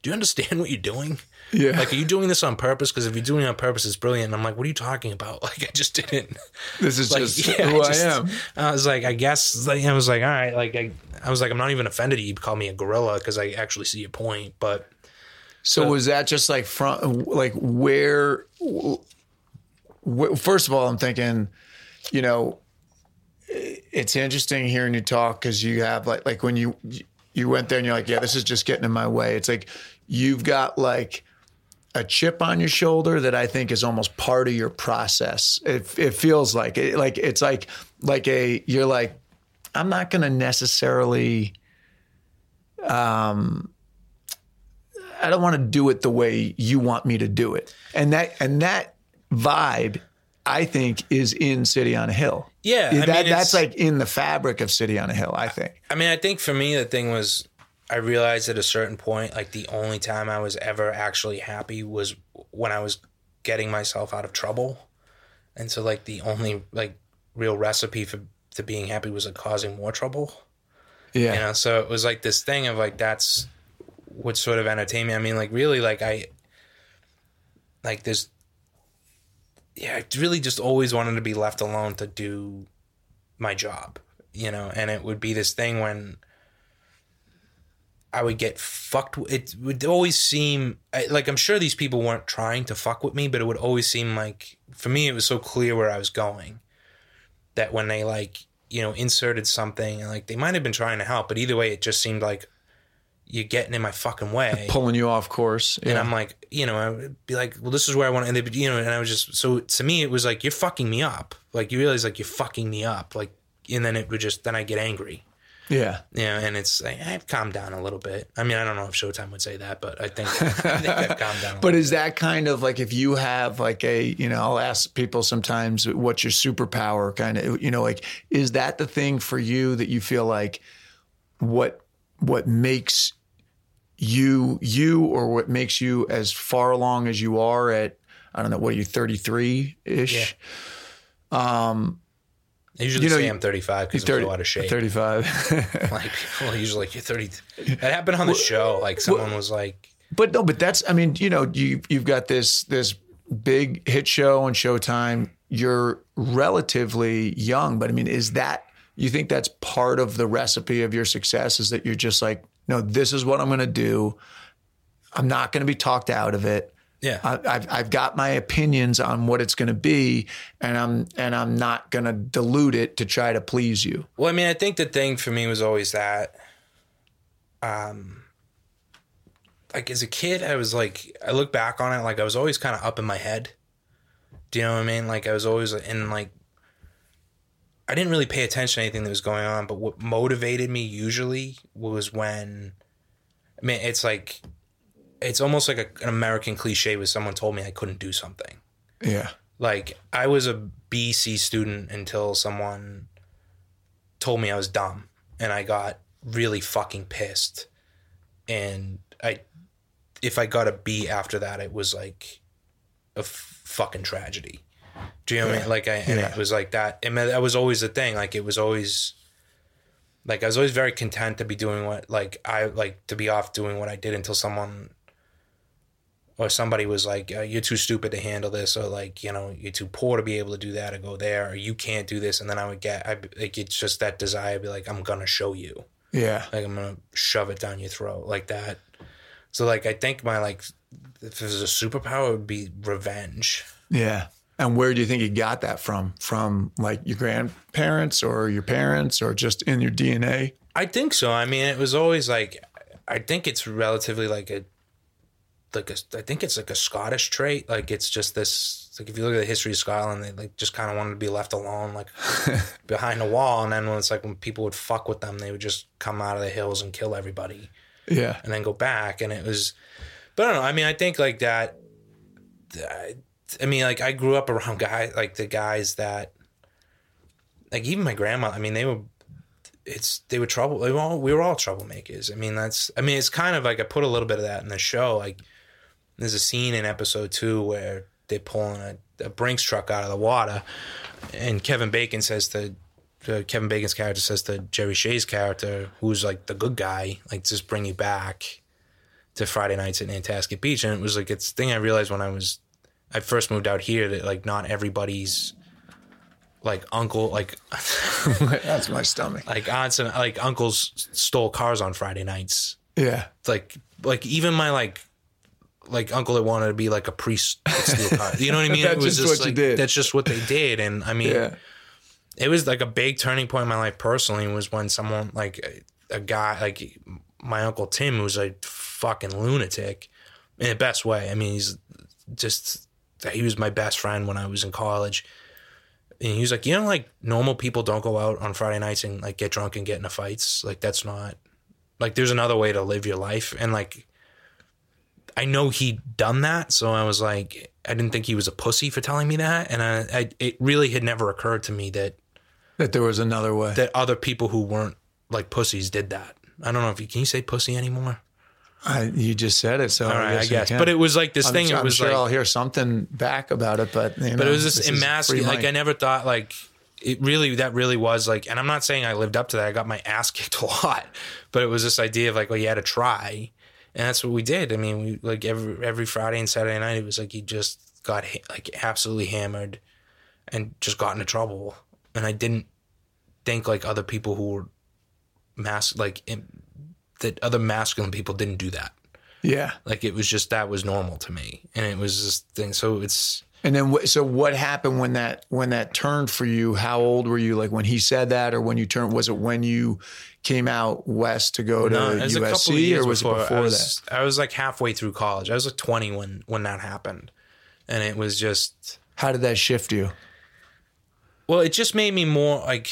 do you understand what you're doing? Yeah. Like, are you doing this on purpose? Because if you're doing it on purpose, it's brilliant. And I'm like, what are you talking about? Like, I just didn't. This is like, who I am. I was like, I guess, like, I was like, all right. Like, I was like, I'm not even offended you call me a gorilla because I actually see your point, but... So was that just like front, like where, first of all, I'm thinking, you know, it's interesting hearing you talk because you have like when you went there and you're like, yeah, this is just getting in my way. It's like, you've got like a chip on your shoulder that I think is almost part of your process. It feels like it, like it's like a, you're like, I'm not going to necessarily, I don't want to do it the way you want me to do it. And that vibe, I think, is in City on a Hill. Yeah. That's like in the fabric of City on a Hill, I think. I mean, I think for me, the thing was, I realized at a certain point, like the only time I was ever actually happy was when I was getting myself out of trouble. And so like the only like real recipe for to being happy was like causing more trouble. Yeah. You know, so it was like this thing of like, that's what sort of entertained me. I mean, like really, like I, like there's, yeah, I really just always wanted to be left alone to do my job, you know? And it would be this thing when I would get fucked. It would always seem like, I'm sure these people weren't trying to fuck with me, but it would always seem like, for me, it was so clear where I was going that when they like, you know, inserted something and like, they might've been trying to help, but either way, it just seemed like you're getting in my fucking way. Pulling you off course. Yeah. And I'm like, you know, I would be like, well, this is where I want to, and they, you know, and I was just, so to me, it was like, you're fucking me up. Like, you realize, like, you're fucking me up. Like, and then it would just, then I get angry. Yeah. Yeah. And it's, like, I've calmed down a little bit. I mean, I don't know if Showtime would say that, but I think I've calmed down a But is bit. That kind of like, if you have like a, you know, I'll ask people sometimes, what's your superpower kind of, you know, like, is that the thing for you that you feel like what makes you or what makes you as far along as you are at, I don't know, what are you, 33-ish? Yeah. I usually say I'm 35 because I'm so out of shape. 35. Like people are usually like, you're 30. That happened on the show. Like someone was like. But no, but that's, I mean, you know, you've got this big hit show on Showtime. You're relatively young, but I mean, is that, you think that's part of the recipe of your success is that you're just like, no, this is what I'm going to do. I'm not going to be talked out of it. Yeah. I've got my opinions on what it's going to be, and I'm not going to dilute it to try to please you. Well, I mean, I think the thing for me was always that, like as a kid, I was like, I look back on it, like I was always kind of up in my head. Do you know what I mean? Like I was always in like, I didn't really pay attention to anything that was going on, but what motivated me usually was when, I mean, it's like, it's almost like an American cliche where someone told me I couldn't do something. Yeah. Like I was a BC student until someone told me I was dumb, and I got really fucking pissed. And if I got a B after that, it was like a fucking tragedy. Do you know what I mean? Like it was like that. I mean, that was always the thing. Like it was always, like I was always very content to be doing what, like I like to be off doing what I did until someone or somebody was like, "You're too stupid to handle this," or like, you know, "You're too poor to be able to do that or go there," or "You can't do this." And then I would get, like it's just that desire to be like, "I'm gonna show you." Yeah. Like I'm gonna shove it down your throat like that. So like I think my like, if there's a superpower, it would be revenge. Yeah. And where do you think you got that from? From like your grandparents or your parents or just in your DNA? I think so. I mean, it was always like, I think it's relatively I think it's like a Scottish trait. Like it's just this, like if you look at the history of Scotland, they like just kind of wanted to be left alone, like behind a wall. And then when it's like, when people would fuck with them, they would just come out of the hills and kill everybody. Yeah. And then go back. And it was, but I don't know. I mean, I think like that, I mean, like I grew up around guys, like the guys that, like even my grandma. I mean, they were trouble. We were all troublemakers. I mean, it's kind of like I put a little bit of that in the show. Like, there's a scene in episode 2 where they're pulling a Brinks truck out of the water, and Kevin Bacon's character says to Jerry Shea's character, who's like the good guy, like just bring you back to Friday nights at Nantasket Beach. And it was like it's the thing I realized when I first moved out here that like not everybody's like uncle, like that's my stomach. Like aunts and like uncles stole cars on Friday nights. Yeah. Like even my like uncle that wanted to be like a priest steal cars. You know what I mean? It was just like, that's just what they did. And I mean, It was like a big turning point in my life personally was when someone like a guy, like my uncle Tim, who's a fucking lunatic, in the best way. I mean, he's just, he was my best friend when I was in college. And he was like, you know, like, normal people don't go out on Friday nights and, like, get drunk and get into fights. Like, that's not, like, there's another way to live your life. And, like, I know he'd done that, so I was like, I didn't think he was a pussy for telling me that. And it really had never occurred to me that there was another way. That other people who weren't, like, pussies did that. I don't know if you can you say pussy anymore. You just said it, so all right, I guess. But it was like this thing. It was sure, like, I'll hear something back about it, but you know, it was just emasculating. Like, I never thought, like, it really, that really was like. And I'm not saying I lived up to that. I got my ass kicked a lot, but it was this idea of like, well, you had to try, and that's what we did. I mean, we, like, every Friday and Saturday night, it was like you just got like absolutely hammered, and just got into trouble. And I didn't think like other people who were that other masculine people didn't do that. Yeah. Like, it was just, that was normal to me. And it was this thing. So it's. And then, so what happened when that turned for you? How old were you? Like, when he said that, or when you turned, was it when you came out west to go to USC, or was it before that? I was like halfway through college. I was like 20 when that happened. And it was just. How did that shift you? Well, it just made me more like.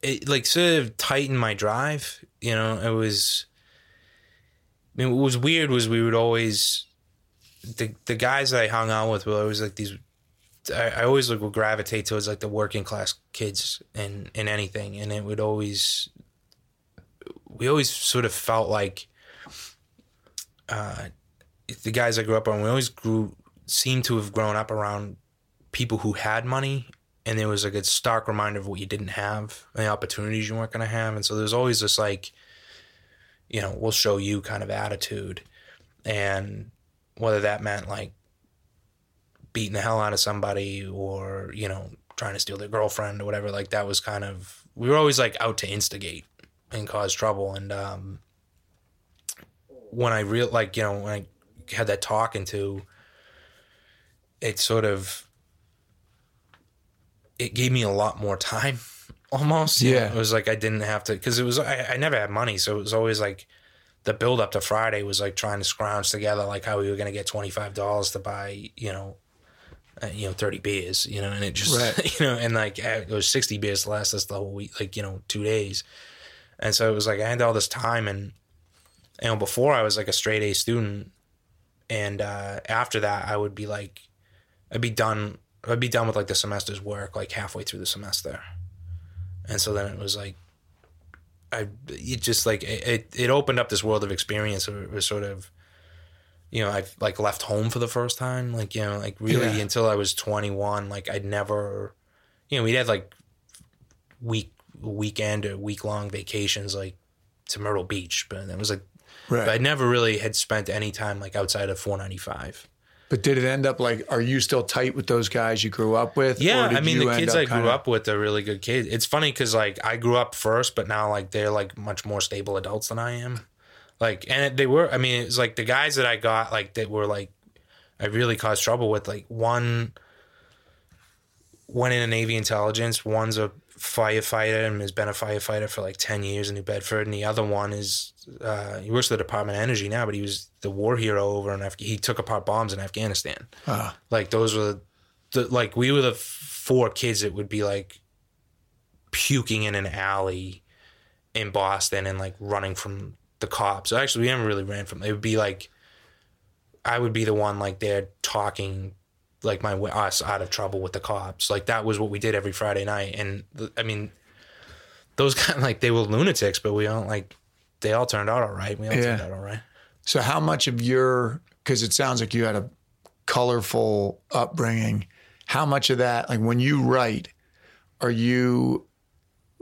It, like, sort of tightened my drive, you know. It was, I mean, what was weird was we would always, the guys that I hung out with were always like these, I always like would gravitate towards like the working class kids in anything. And it would always, we always sort of felt like the guys I grew up on, we always seemed to have grown up around people who had money. And there was like a stark reminder of what you didn't have and the opportunities you weren't going to have. And so there's always this like, you know, we'll show you kind of attitude. And whether that meant like beating the hell out of somebody or, you know, trying to steal their girlfriend or whatever, like that was kind of, we were always like out to instigate and cause trouble. And when I like, you know, when I had that talking to, it sort of, it gave me a lot more time almost. Yeah. You know, it was like, I didn't have to, cause it was, I never had money. So it was always like the build up to Friday was like trying to scrounge together, like how we were going to get $25 to buy, you know, 30 beers, you know, and it just, right. You know, and like it was 60 beers to last us the whole week, like, you know, 2 days. And so it was like, I had all this time and, you know, before I was like a straight A student. And after that I would be like, I'd be done with like the semester's work, like halfway through the semester. And so then it was like, it opened up this world of experience. It was sort of, you know, I like left home for the first time. Like, you know, like really until I was 21, like I'd never, you know, we'd had like weekend or week long vacations, like to Myrtle Beach, but that was like, right. But I never really had spent any time like outside of 495. But did it end up like, are you still tight with those guys you grew up with? Yeah, I mean, the kids I grew up with are really good kids. It's funny because, like, I grew up first, but now, like, they're, like, much more stable adults than I am. Like, and they were, I mean, it was, like, the guys that I got, like, that were, like, I really caused trouble with. Like, one went into Navy intelligence. One's a firefighter and has been a firefighter for, like, 10 years in New Bedford. And the other one is... he works for the Department of Energy now, but he was the war hero over in He took apart bombs in Afghanistan. Like those were like we were the four kids that would be like puking in an alley in Boston and like running from the cops. Actually, we never really ran from. It would be like I would be the one like there talking like us out of trouble with the cops. Like that was what we did every Friday night. And I mean, those kind of like they were lunatics, but we don't like. They all turned out all right. We all turned out all right. So how much of your, because it sounds like you had a colorful upbringing, how much of that, like when you write, are you,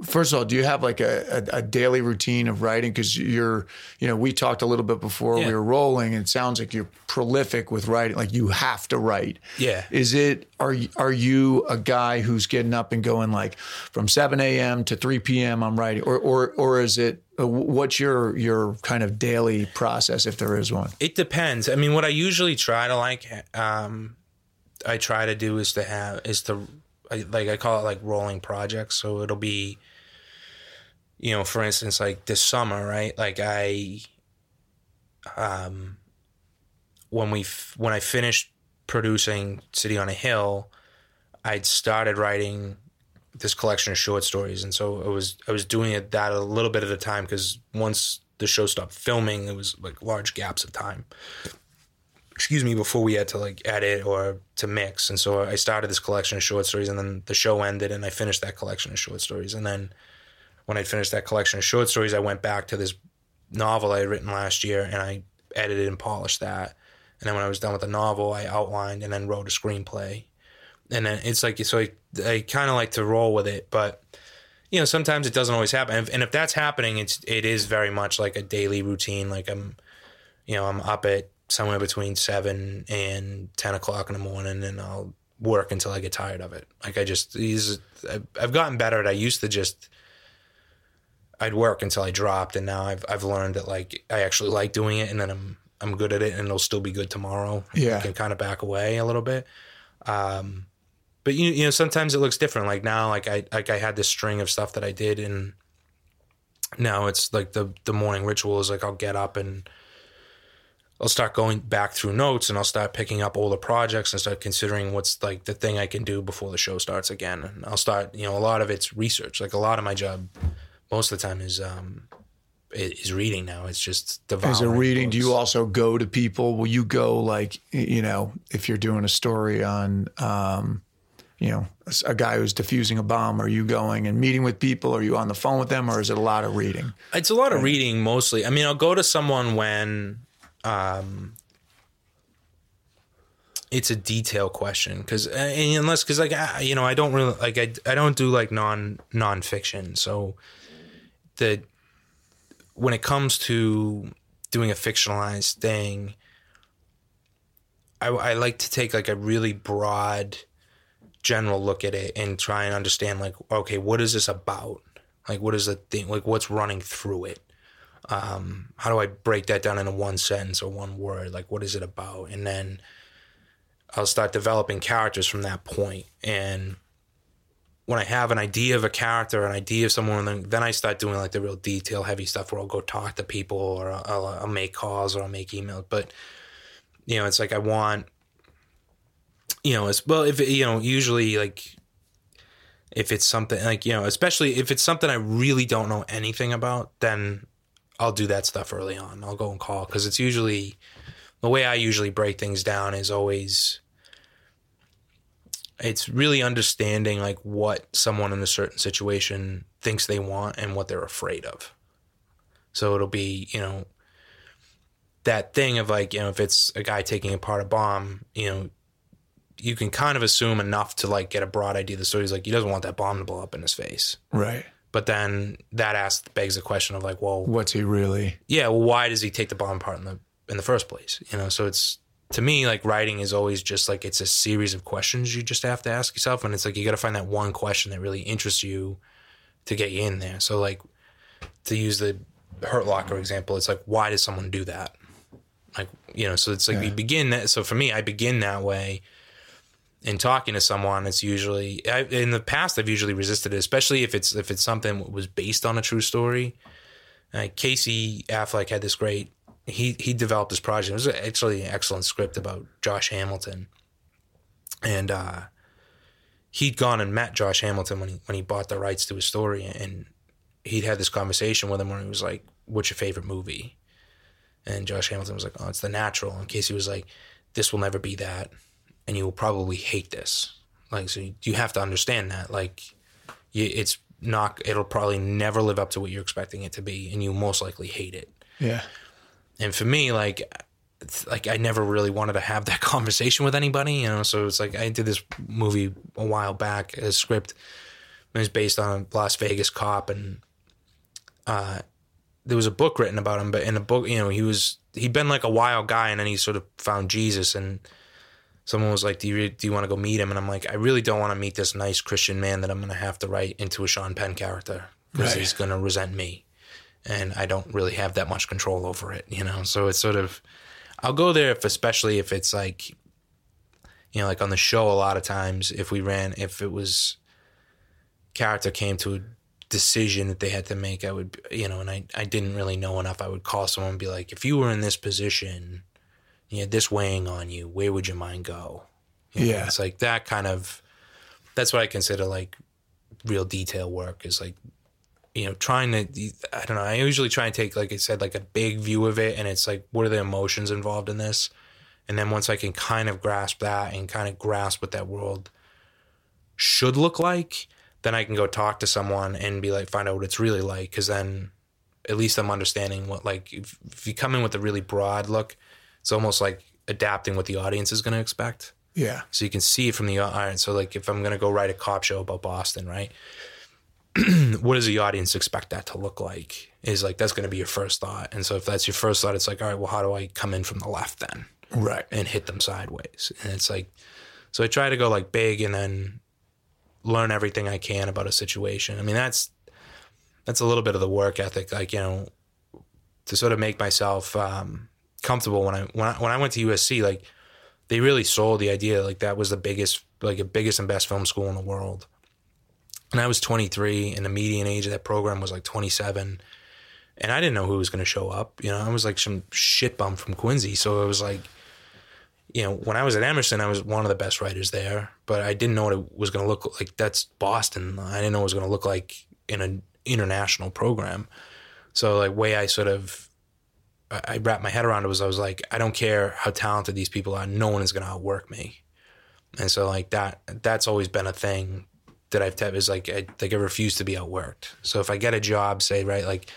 first of all, do you have like a daily routine of writing? Because you're, you know, we talked a little bit before we were rolling and it sounds like you're prolific with writing, like you have to write. Yeah. Is it, are you a guy who's getting up and going like from 7 a.m. to 3 p.m. I'm writing or is it, what's your kind of daily process, if there is one? It depends. I mean, what I usually try to like, I try to do is to have I call it like rolling projects. So it'll be, you know, for instance, like this summer, right? Like I when I finished producing City on a Hill, I'd started writing this collection of short stories, and so I was doing it that a little bit at a time, because once the show stopped filming, it was like large gaps of time. Excuse me, before we had to like edit or to mix, and so I started this collection of short stories, and then the show ended, and I finished that collection of short stories, and then when I finished that collection of short stories, I went back to this novel I had written last year, and I edited and polished that. And then when I was done with the novel, I outlined and then wrote a screenplay. And then it's like, so I kind of like to roll with it, but you know, sometimes it doesn't always happen. And if that's happening, it is very much like a daily routine. Like I'm up at somewhere between 7 and 10 o'clock in the morning, and I'll work until I get tired of it. Like I've gotten better at it. I used to just, I'd work until I dropped, and now I've learned that like I actually like doing it, and then I'm good at it, and it'll still be good tomorrow. Yeah, I can kind of back away a little bit. But you know, sometimes it looks different. Like now, I had this string of stuff that I did, and now it's like the morning ritual is like I'll get up and I'll start going back through notes, and I'll start picking up older projects and start considering what's like the thing I can do before the show starts again. And I'll start, you know, a lot of it's research. Like a lot of my job, most of the time, is reading now. It's just devouring. Is it reading? Books. Do you also go to people? Will you go like, you know, if you're doing a story on, you know, a guy who's defusing a bomb, are you going and meeting with people? Are you on the phone with them, or is it a lot of reading? It's a lot of reading mostly. I mean, I'll go to someone when it's a detail question, because I don't really like I don't do like nonfiction. So when it comes to doing a fictionalized thing, I like to take like a really broad general look at it and try and understand like, okay, what is this about? Like, what is the thing? Like, what's running through it? How do I break that down into one sentence or one word? Like, what is it about? And then I'll start developing characters from that point. And when I have an idea of a character, an idea of someone, then I start doing like the real detail heavy stuff where I'll go talk to people, or I'll make calls, or I'll make emails. But, you know, it's like I want, you know, as well, if, you know, usually like if it's something like, you know, especially if it's something I really don't know anything about, then I'll do that stuff early on. I'll go and call, because it's usually the way I usually break things down is always it's really understanding like what someone in a certain situation thinks they want and what they're afraid of. So it'll be, you know, that thing of like, you know, if it's a guy taking apart a bomb, you know, you can kind of assume enough to like get a broad idea of the story. He's like, he doesn't want that bomb to blow up in his face. Right. But then that begs the question of like, well, what's he really? Yeah, well, why does he take the bomb apart in the first place? You know, so it's, to me, like writing is always just like it's a series of questions you just have to ask yourself, and it's like you got to find that one question that really interests you to get you in there. So like to use the Hurt Locker example, it's like, why does someone do that? Like, you know, so it's like we begin that. So for me, I begin that way. In talking to someone, it's usually in the past I've usually resisted it, especially if it's something that was based on a true story. Casey Affleck had this great. He developed this project. It was actually an excellent script about Josh Hamilton, and he'd gone and met Josh Hamilton when he bought the rights to his story, and he'd had this conversation with him where he was like, "What's your favorite movie?" And Josh Hamilton was like, "Oh, it's The Natural." And Casey was like, "This will never be that. And you will probably hate this." Like, so you have to understand that. Like, it's not, it'll probably never live up to what you're expecting it to be. And you most likely hate it. Yeah. And for me, like I never really wanted to have that conversation with anybody, you know? So it's like, I did this movie a while back, a script. It was based on a Las Vegas cop. And there was a book written about him, but in the book, you know, he'd been like a wild guy, and then he sort of found Jesus, and someone was like, do you want to go meet him? And I'm like, I really don't want to meet this nice Christian man that I'm going to have to write into a Sean Penn character, because he's going to resent me. And I don't really have that much control over it, you know? So it's sort of, I'll go there especially if it's like, you know, like on the show a lot of times, if it was character came to decision that they had to make, I would, you know, and I didn't really know enough. I would call someone and be like, if you were in this position, you had this weighing on you, where would your mind go? You know, yeah. It's like that kind of, that's what I consider like real detail work is like, you know, trying to, I don't know. I usually try and take, like I said, like a big view of it. And it's like, what are the emotions involved in this? And then once I can kind of grasp that and kind of grasp what that world should look like, then I can go talk to someone and be like, find out what it's really like. Cause then at least I'm understanding what, like, if you come in with a really broad look, it's almost like adapting what the audience is going to expect. Yeah. So you can see it from the, all right. So like, if I'm going to go write a cop show about Boston, right? What does the audience expect that to look like? Is like, that's going to be your first thought. And so if that's your first thought, it's like, all right, well, how do I come in from the left then? Right. And hit them sideways. And it's like, so I try to go like big and then learn everything I can about a situation. I mean, that's a little bit of the work ethic, like, you know, to sort of make myself comfortable. When I went to USC, like they really sold the idea, like that was the biggest and best film school in the world. And I was 23, and the median age of that program was like 27. And I didn't know who was going to show up. You know, I was like some shit bum from Quincy. So it was like, you know, when I was at Emerson, I was one of the best writers there. But I didn't know what it was going to look like. That's Boston. I didn't know what it was going to look like in an international program. So like way I sort of, I wrapped my head around it was I was like, I don't care how talented these people are. No one is going to outwork me. And so like that's always been a thing that I've tapped is like I refuse to be outworked. So if I get a job, say, right, like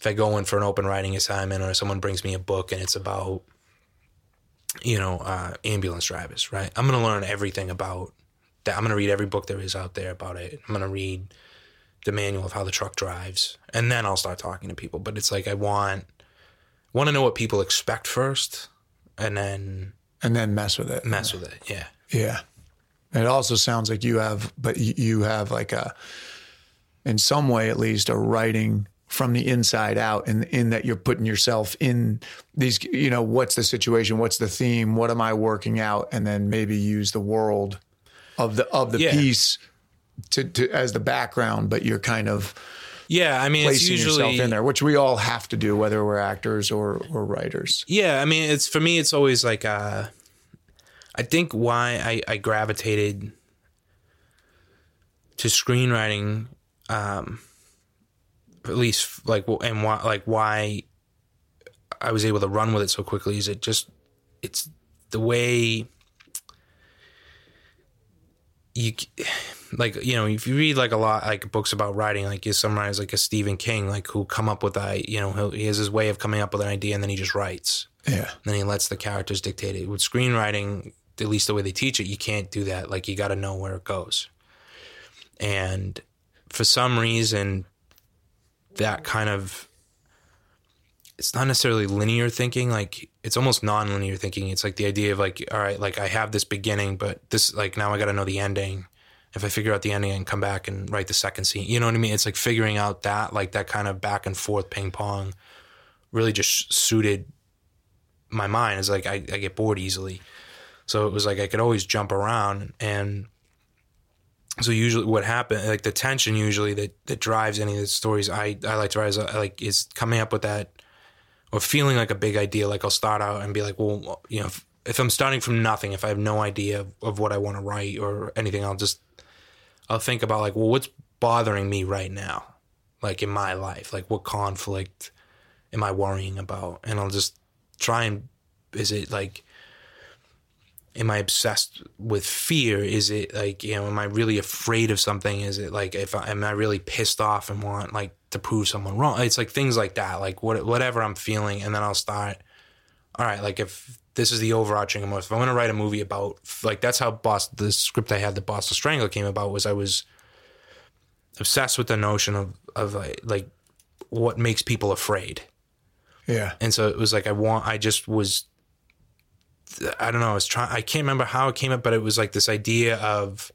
if I go in for an open writing assignment or someone brings me a book and it's about, you know, ambulance drivers, right? I'm going to learn everything about that. I'm going to read every book there is out there about it. I'm going to read the manual of how the truck drives, and then I'll start talking to people. But it's like I want to know what people expect first and then mess with it. Mess with it, yeah. Yeah. It also sounds like you have like a, in some way at least, a writing from the inside out, in that you're putting yourself in these, you know, what's the situation, what's the theme, what am I working out, and then maybe use the world of the yeah. piece to as the background, but you're kind of yeah, I mean, placing it's usually, yourself in there, which we all have to do, whether we're actors or writers. Yeah, I mean, it's for me, it's always like I think why I gravitated to screenwriting, at least like, and why I was able to run with it so quickly is it's the way you, like, you know, if you read like a lot, like books about writing, like you summarize like a Stephen King, like who come up with you know, he has his way of coming up with an idea and then he just writes. Yeah. And then he lets the characters dictate it. With screenwriting, at least the way they teach it, you can't do that. Like, you got to know where it goes. And for some reason, that kind of, it's not necessarily linear thinking. Like, it's almost non-linear thinking. It's like the idea of like, all right, like I have this beginning, but this, like, now I got to know the ending. If I figure out the ending, I can come back and write the second scene. You know what I mean? It's like figuring out that, like that kind of back and forth ping pong really just suited my mind. Is like I get bored easily, so it was like I could always jump around, and so usually what happened, like the tension usually that drives any of the stories I like to write is coming up with that or feeling like a big idea. Like I'll start out and be like, well, you know, if I'm starting from nothing, if I have no idea of what I want to write or anything, I'll think about like, well, what's bothering me right now, like in my life, like what conflict am I worrying about, and I'll just try and, is it like, am I obsessed with fear? Is it like, you know, am I really afraid of something? Is it like, am I really pissed off and want like to prove someone wrong? It's like things like that, like whatever I'm feeling. And then I'll start, all right, like if this is the overarching emotion, if I'm going to write a movie about, like, that's how the script I had, the Boston Strangler, came about, was I was obsessed with the notion of like what makes people afraid. Yeah. And so it was like, I can't remember how it came up, but it was like this idea of,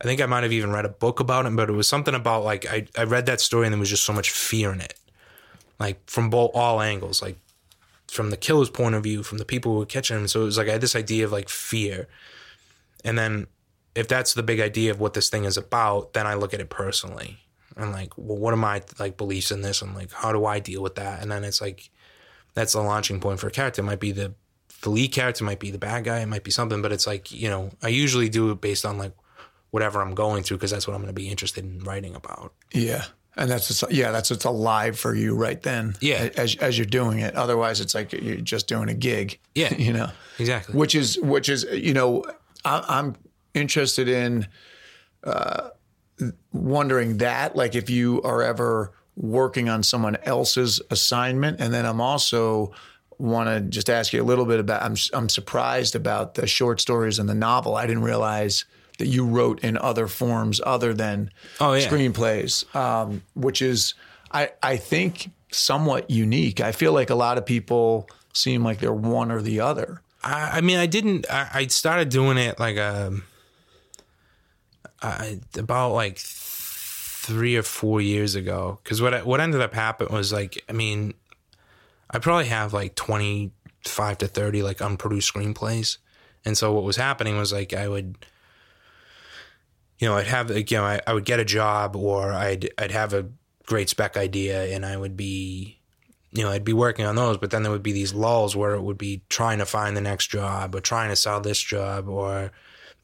I think I might've even read a book about it, but it was something about like, I read that story and there was just so much fear in it, like from all angles, like from the killer's point of view, from the people who were catching him. So it was like, I had this idea of like fear. And then if that's the big idea of what this thing is about, then I look at it personally. and like, well, what are my like beliefs in this, and like, how do I deal with that? And then it's like, that's the launching point for a character. It might be the lead character, might be the bad guy, it might be something, but it's like, you know, I usually do it based on like whatever I'm going through, because that's what I'm going to be interested in writing about. Yeah. And that's just, yeah, that's what's alive for you right then. Yeah, as you're doing it. Otherwise, it's like you're just doing a gig. Yeah, you know, exactly. Which is you know, I'm interested in wondering that, like, if you are ever working on someone else's assignment. And then I'm also want to just ask you a little bit about. I'm surprised about the short stories and the novel. I didn't realize that you wrote in other forms other than screenplays, which is, I think, somewhat unique. I feel like a lot of people seem like they're one or the other. I mean, I didn't. I started doing it like about like 3 or 4 years ago. Because what ended up happening was, like, I mean, I probably have like 25 to 30 like unproduced screenplays. And so what was happening was, like, I would... You know, I'd have, like, you know, I would get a job, or I'd have a great spec idea, and I would be, you know, I'd be working on those, but then there would be these lulls where it would be trying to find the next job, or trying to sell this job, or,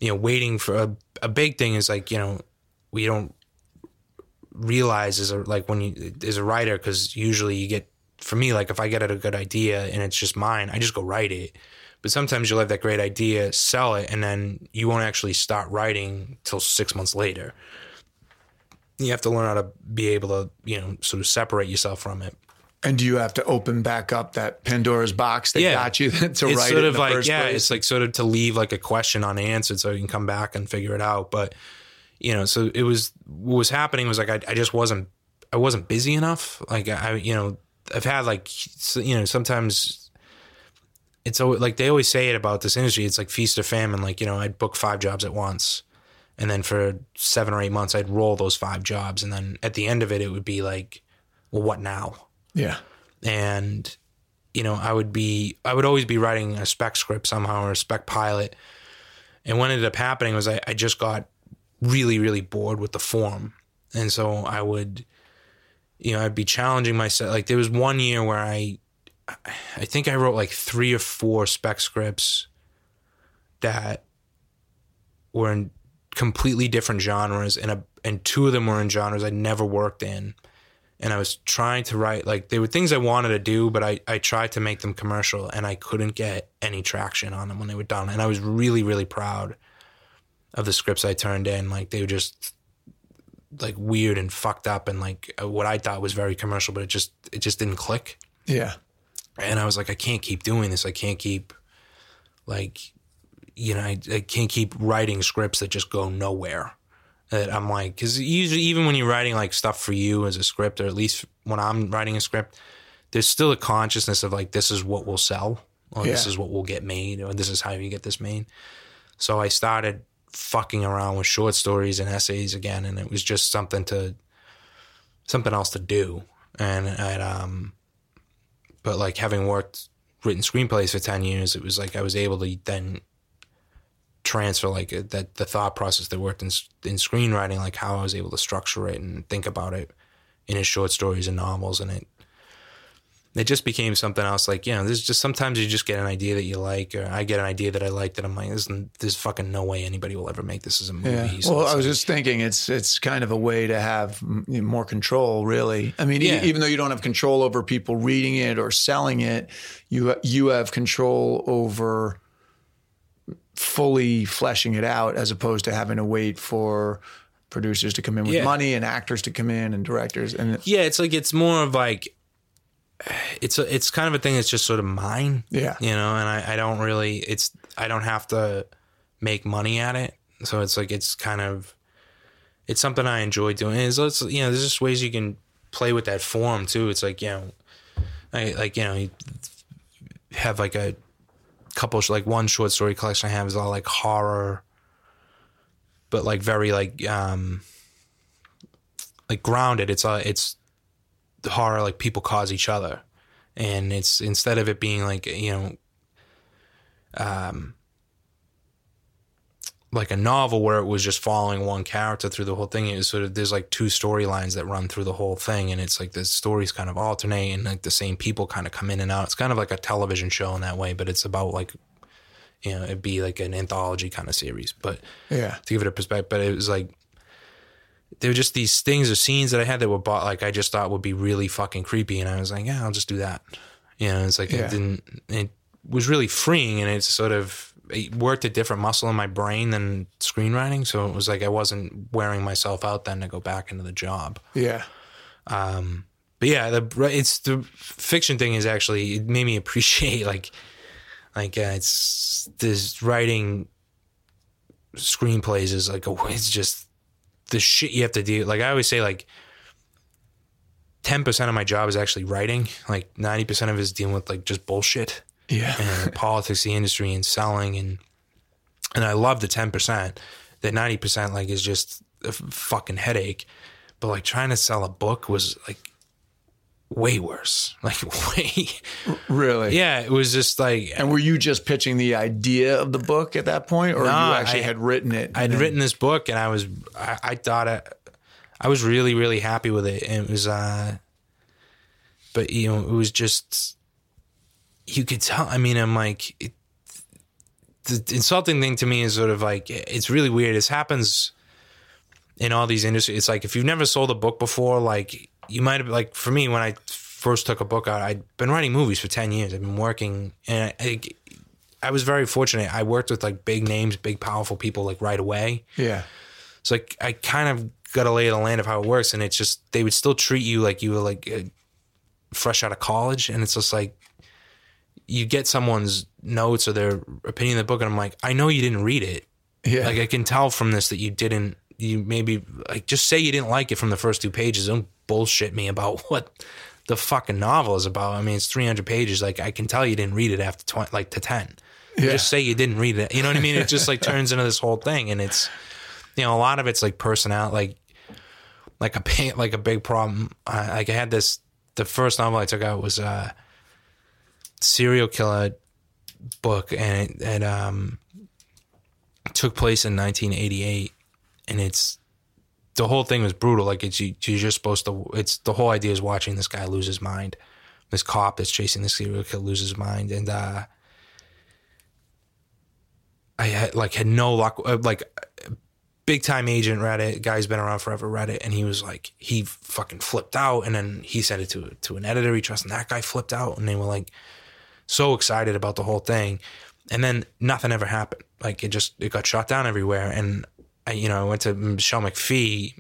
you know, waiting for a big thing is, like, you know, we don't realize is like when you, as a writer, because usually you get, for me, like, if I get a good idea and it's just mine, I just go write it. But sometimes you'll have that great idea, sell it, and then you won't actually start writing till 6 months later. You have to learn how to be able to, you know, sort of separate yourself from it. And do you have to open back up that Pandora's box that got you to it's write sort it of in the like, first place? It's like sort of to leave like a question unanswered so you can come back and figure it out. But, you know, so it was, what was happening was, like, I just wasn't, I wasn't busy enough. Like, I, you know, I've had, like, you know, sometimes... It's like they always say it about this industry. It's like feast or famine. Like, you know, I'd book 5 jobs at once, and then for 7 or 8 months, I'd roll those 5 jobs, and then at the end of it, it would be like, well, what now? Yeah. And, you know, I would always be writing a spec script somehow, or a spec pilot. And what ended up happening was I just got really, really bored with the form, and so I would, you know, I'd be challenging myself. Like, there was one year where I think I wrote like 3 or 4 spec scripts that were in completely different genres, and 2 of them were in genres I'd never worked in. And I was trying to write, like, they were things I wanted to do, but I tried to make them commercial, and I couldn't get any traction on them when they were done. And I was really, really proud of the scripts I turned in. Like, they were just like weird and fucked up, and like what I thought was very commercial, but it just didn't click. Yeah. And I was like, I can't keep doing this. I can't keep, like, you know, I can't keep writing scripts that just go nowhere. That I'm like, because usually even when you're writing like stuff for you as a script, or at least when I'm writing a script, there's still a consciousness of like, this is what will sell, or this is what will get made, or this is how you get this made. So I started fucking around with short stories and essays again, and it was just something else to do. And but like having written screenplays for 10 years, it was like I was able to then transfer like the thought process that worked in screenwriting, like how I was able to structure it and think about it in his short stories and novels. And it just became something else. Like, you know, there's just sometimes you just get an idea that you like, or I get an idea that I like that I'm like, there's fucking no way anybody will ever make this as a movie. Yeah. So well, I was just thinking it's kind of a way to have more control, really. I mean, even though you don't have control over people reading it or selling it, you have control over fully fleshing it out, as opposed to having to wait for producers to come in with money, and actors to come in, and directors. And it's like, it's more of like, it's kind of a thing that's just sort of mine, you know, and I don't really, I don't have to make money at it. So it's like, it's something I enjoy doing. It's you know, there's just ways you can play with that form too. It's like, you know, you have like a couple, like one short story collection I have is all like horror, but like very like grounded. It's horror, like people cause each other, and it's instead of it being like, you know, like a novel where it was just following one character through the whole thing. It was sort of, there's like two storylines that run through the whole thing. And it's like the stories kind of alternate and like the same people kind of come in and out. It's kind of like a television show in that way, but it's about like, you know, it'd be like an anthology kind of series, but yeah, to give it a perspective, but it was like, there were just these things or scenes that I had that were bought, like I just thought would be really fucking creepy. And I was like, yeah, I'll just do that. You know, it's like, yeah. It was really freeing, and it's sort of, it worked a different muscle in my brain than screenwriting. So it was like I wasn't wearing myself out then to go back into the job. Yeah. But yeah, the fiction thing is actually, it made me appreciate it's this writing screenplays is like, it's just the shit you have to do. Like I always say, like 10% of my job is actually writing. Like 90% of it is dealing with like just bullshit. Yeah, and politics, the industry, and selling, and I love the 10%. That 90% like is just a fucking headache. But like trying to sell a book was like way worse. Like way really. Yeah, it was just like. And were you just pitching the idea of the book at that point, or no, you actually had written it? I'd written this book, and I thought I was really, really happy with it. And it was, but you know, it was just. You could tell, I mean, I'm like, the insulting thing to me is sort of like, it's really weird. This happens in all these industries. It's like, if you've never sold a book before, like you might've like, for me, when I first took a book out, I'd been writing movies for 10 years. I've been working, and I was very fortunate. I worked with like big names, big, powerful people, like right away. Yeah. So like, I kind of got a lay of the land of how it works. And it's just, they would still treat you like you were like fresh out of college. And it's just like, you get someone's notes or their opinion of the book, and I'm like, I know you didn't read it. Yeah. Like I can tell from this that you maybe like just say you didn't like it from the first two pages. Don't bullshit me about what the fucking novel is about. I mean, it's 300 pages. Like I can tell you didn't read it after 10. Yeah. Just say you didn't read it. You know what I mean? It just like turns into this whole thing. And it's, you know, a lot of it's like personality, like a big problem. I had this, the first novel I took out was, serial killer book, and it took place in 1988, and it's the whole thing was brutal. Like you're just supposed to. It's the whole idea is watching this guy lose his mind. This cop that's chasing this serial killer loses his mind, and I had no luck. Like big time agent read it. Guy's been around forever read it, and he was like he fucking flipped out, and then he sent it to an editor he trusts, and that guy flipped out, and they were like. So excited about the whole thing, and then nothing ever happened. Like it got shot down everywhere. And I went to Michelle McPhee,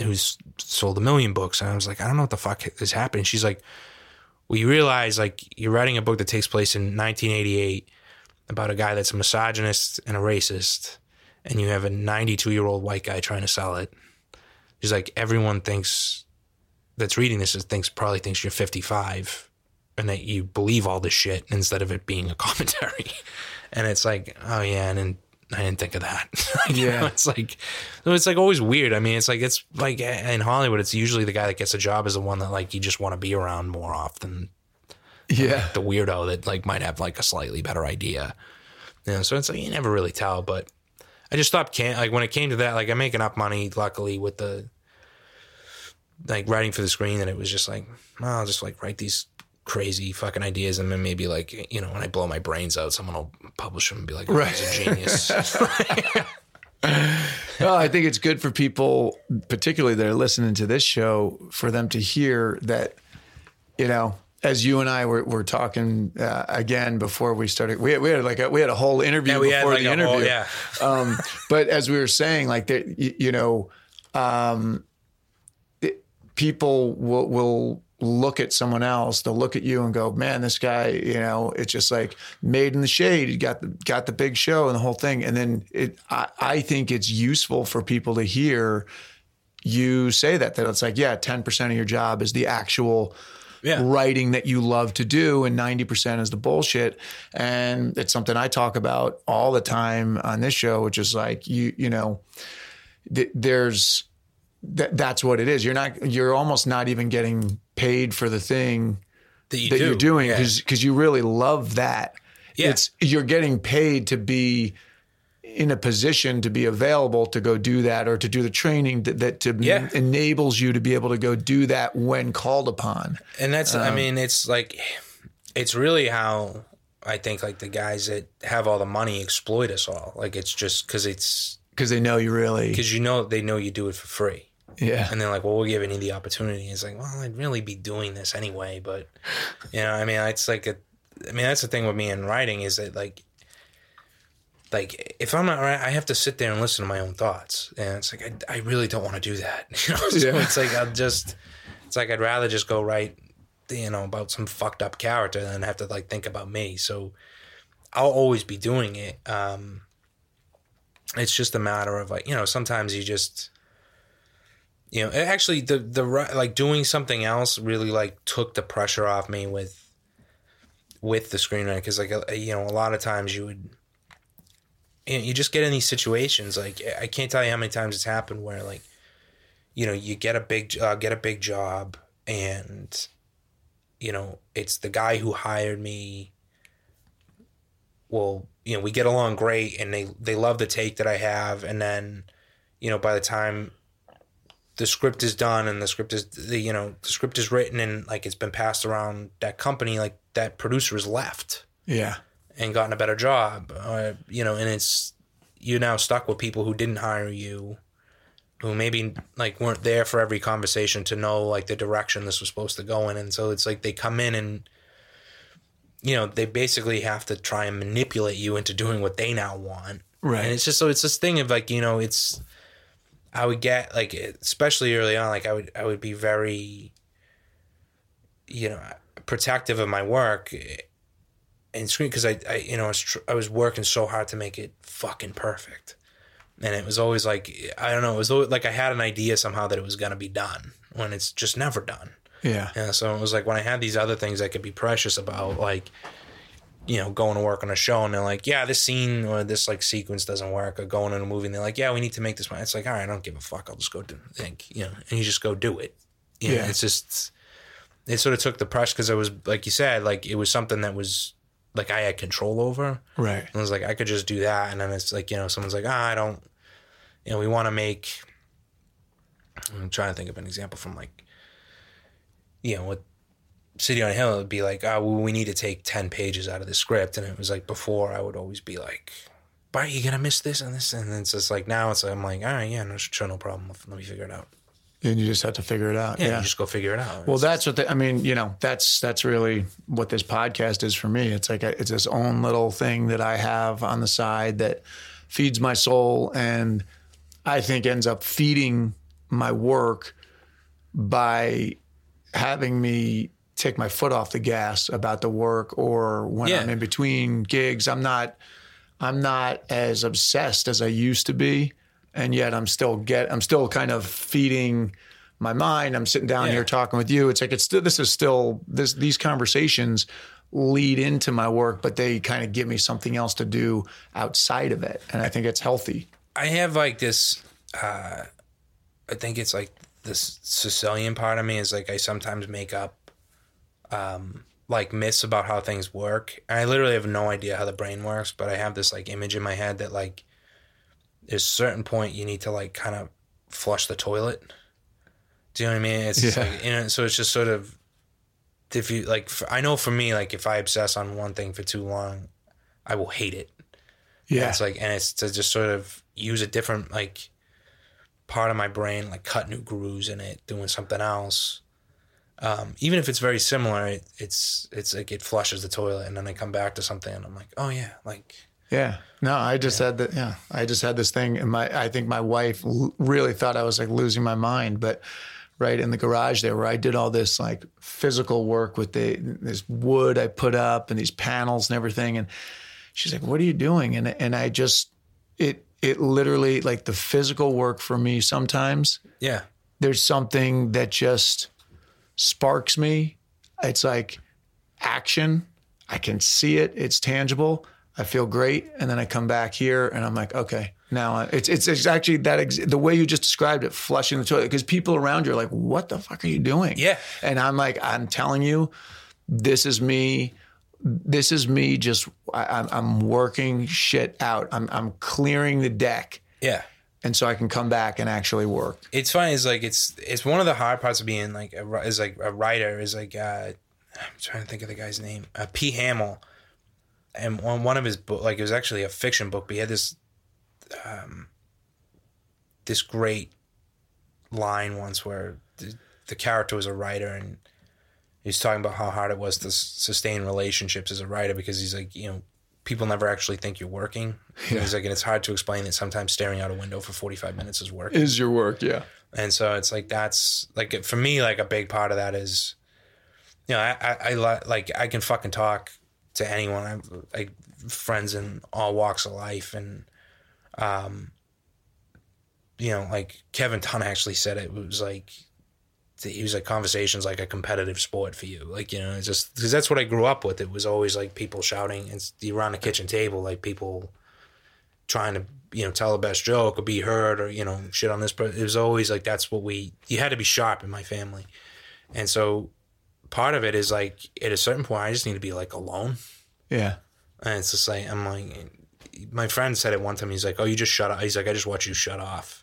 who's sold 1 million books, and I was like, I don't know what the fuck is happening. She's like, well, you realize like you're writing a book that takes place in 1988 about a guy that's a misogynist and a racist, and you have a 92-year-old white guy trying to sell it. She's like, everyone thinks that's reading this probably thinks you're 55. And that you believe all this shit instead of it being a commentary. And it's like, oh yeah. And then I didn't think of that. you know, it's like always weird. I mean, it's like in Hollywood, it's usually the guy that gets a job is the one that like, you just want to be around more often. Yeah. Like, the weirdo that like might have like a slightly better idea. You know, so it's like, you never really tell, but I just stopped when it came to that, like I'm making up money, luckily with the, like writing for the screen. And it was just like, oh, I'll just like write these crazy fucking ideas, and then maybe like, you know, when I blow my brains out, someone will publish them and be like, oh, right. He's a genius. Well, I think it's good for people, particularly that are listening to this show, for them to hear that, you know, as you and I were talking again before we started, we had a whole interview before the interview. Whole, yeah. But as we were saying, like that, people will look at someone else, they'll look at you and go, man, this guy, you know, it's just like made in the shade. He got the big show and the whole thing. And then I think it's useful for people to hear you say that it's like, yeah, 10% of your job is the actual writing that you love to do. And 90% is the bullshit. And it's something I talk about all the time on this show, which is like, that's what it is. You're almost not even getting paid for the thing that you're doing because you really love that. Yeah. You're getting paid to be in a position to be available to go do that, or to do the training that enables you to be able to go do that when called upon. And that's, I mean, it's like, it's really how I think like the guys that have all the money exploit us all. Like, it's just because they know you really, they know you do it for free. Yeah. And they're like, well, we're giving you the opportunity. It's like, well, I'd really be doing this anyway. But, you know, I mean, it's like, that's the thing with me in writing is that like if I'm not right, I have to sit there and listen to my own thoughts. And it's like, I really don't want to do that. You know? So yeah. It's like, I'd rather just go write, you know, about some fucked up character than have to like think about me. So I'll always be doing it. It's just a matter of like, you know, sometimes you just, you know, actually the like doing something else really like took the pressure off me with the screenwriter. 'Cause like, you know, a lot of times you just get in these situations. Like, I can't tell you how many times it's happened where, like, you know, you get a big job, and, you know, it's the guy who hired me. Well, you know, we get along great, and they love the take that I have. And then, you know, by the time the script is done and the script is written and like it's been passed around that company, like that producer has left. Yeah. And gotten a better job, you know, and you're now stuck with people who didn't hire you, who maybe like weren't there for every conversation to know like the direction this was supposed to go in. And so it's like they come in and, you know, they basically have to try and manipulate you into doing what they now want. Right. And it's this thing of like, you know, I would get like, especially early on, like I would be very, you know, protective of my work. And screen, because I was working so hard to make it fucking perfect, and it was always like, I don't know, it was like I had an idea somehow that it was gonna be done when it's just never done. Yeah. And so it was like when I had these other things I could be precious about, like, you know, going to work on a show and they're like, yeah, this scene or this like sequence doesn't work, or going in a movie and they're like, yeah, we need to make this one. It's like, all right, I don't give a fuck, I'll just go do think, you know, and you just go do it. You know, it's just, it sort of took the pressure, because I was like you said, like it was something that was like I had control over. Right. And I was like, I could just do that. And then it's like, you know, someone's like, I don't, you know, we want to make, I'm trying to think of an example from like, you know, with City on a Hill, it'd be like, we need to take 10 pages out of the script. And it was like, before I would always be like, but you're going to miss this and this. And then it's just like, now it's like, I'm like, all right, yeah, no, sure, no problem. Let me figure it out. And you just have to figure it out. Yeah, you just go figure it out. Well, that's what I mean. You know, that's really what this podcast is for me. It's like it's this own little thing that I have on the side that feeds my soul, and I think ends up feeding my work by having me take my foot off the gas about the work, or when I'm in between gigs, I'm not as obsessed as I used to be. And yet I'm still kind of feeding my mind. I'm sitting down here talking with you. It's like, these conversations lead into my work, but they kind of give me something else to do outside of it. And I think it's healthy. I have like this, I think it's like this Sicilian part of me is like, I sometimes make up, like myths about how things work. And I literally have no idea how the brain works, but I have this like image in my head that like, there's a certain point you need to like kind of flush the toilet. Do you know what I mean? It's just like, you know, so it's just sort of, if you like, I know for me, like if I obsess on one thing for too long, I will hate it. Yeah. And it's like, and it's to just sort of use a different like part of my brain, like cut new grooves in it, doing something else. Even if it's very similar, it's like it flushes the toilet, and then I come back to something and I'm like, oh yeah, like. Yeah. No, I just had that. Yeah. I just had this thing. And I think my wife really thought I was like losing my mind, but right in the garage there where I did all this like physical work with this wood I put up and these panels and everything. And she's like, what are you doing? And I just, it literally like the physical work for me sometimes. Yeah. There's something that just sparks me. It's like action. I can see it. It's tangible. I feel great, and then I come back here, and I'm like, okay, now it's actually that the way you just described it, flushing the toilet, because people around you are like, what the fuck are you doing? Yeah, and I'm like, I'm telling you, this is me. this is me just, I'm working shit out. I'm clearing the deck. Yeah. And so I can come back and actually work. It's funny. It's like, it's one of the hard parts of being like, a writer is like, I'm trying to think of the guy's name, P. Hamill. And on one of his book, like it was actually a fiction book, but he had this, this great line once where the character was a writer and he's talking about how hard it was to sustain relationships as a writer because he's like, you know, people never actually think you're working. Yeah. He's like, and it's hard to explain that sometimes staring out a window for 45 minutes is work. Is your work, yeah. And so it's like, that's like, for me, like a big part of that is, you know, I can fucking talk to anyone. I have like friends in all walks of life and, you know, like Kevin Dunn actually said it was like, he was like conversations like a competitive sport for you. Like, you know, it's just because that's what I grew up with. It was always like people shouting and around the kitchen table, like people trying to, you know, tell the best joke or be heard or, you know, shit on this person. It was always like, that's what you had to be sharp in my family. And so part of it is like, at a certain point, I just need to be like alone. Yeah. And it's just like, I'm like, my friend said it one time. He's like, oh, you just shut up. He's like, I just watch you shut off.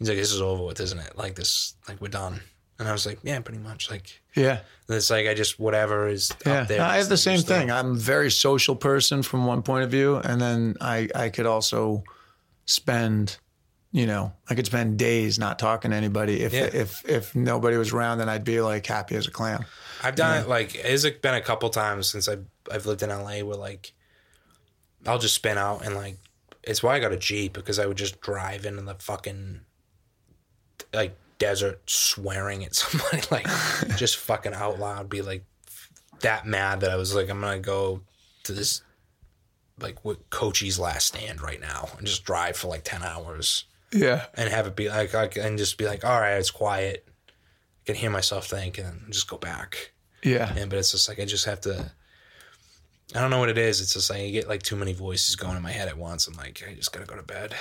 He's like, this is over with, isn't it? Like this, like we're done. And I was like, yeah, pretty much. Like, yeah. It's like, I just, whatever is up there. I have the same thing. I'm a very social person from one point of view. And then I could also spend, you know, I could spend days not talking to anybody. If nobody was around, then I'd be like happy as a clam. I've done it like, it's been a couple times since I've lived in LA where like, I'll just spin out and like, it's why I got a Jeep because I would just drive into the fucking, like, desert swearing at somebody, like just fucking out loud, be like that mad that I was like, I'm gonna go to this like what Coach's last stand right now and just drive for like 10 hours. Yeah. And have it be like, and just be like, all right, it's quiet. I can hear myself think and just go back. Yeah. And, but it's just like, I just have to, I don't know what it is. It's just like, I get like too many voices going in my head at once. I'm like, I just gotta go to bed.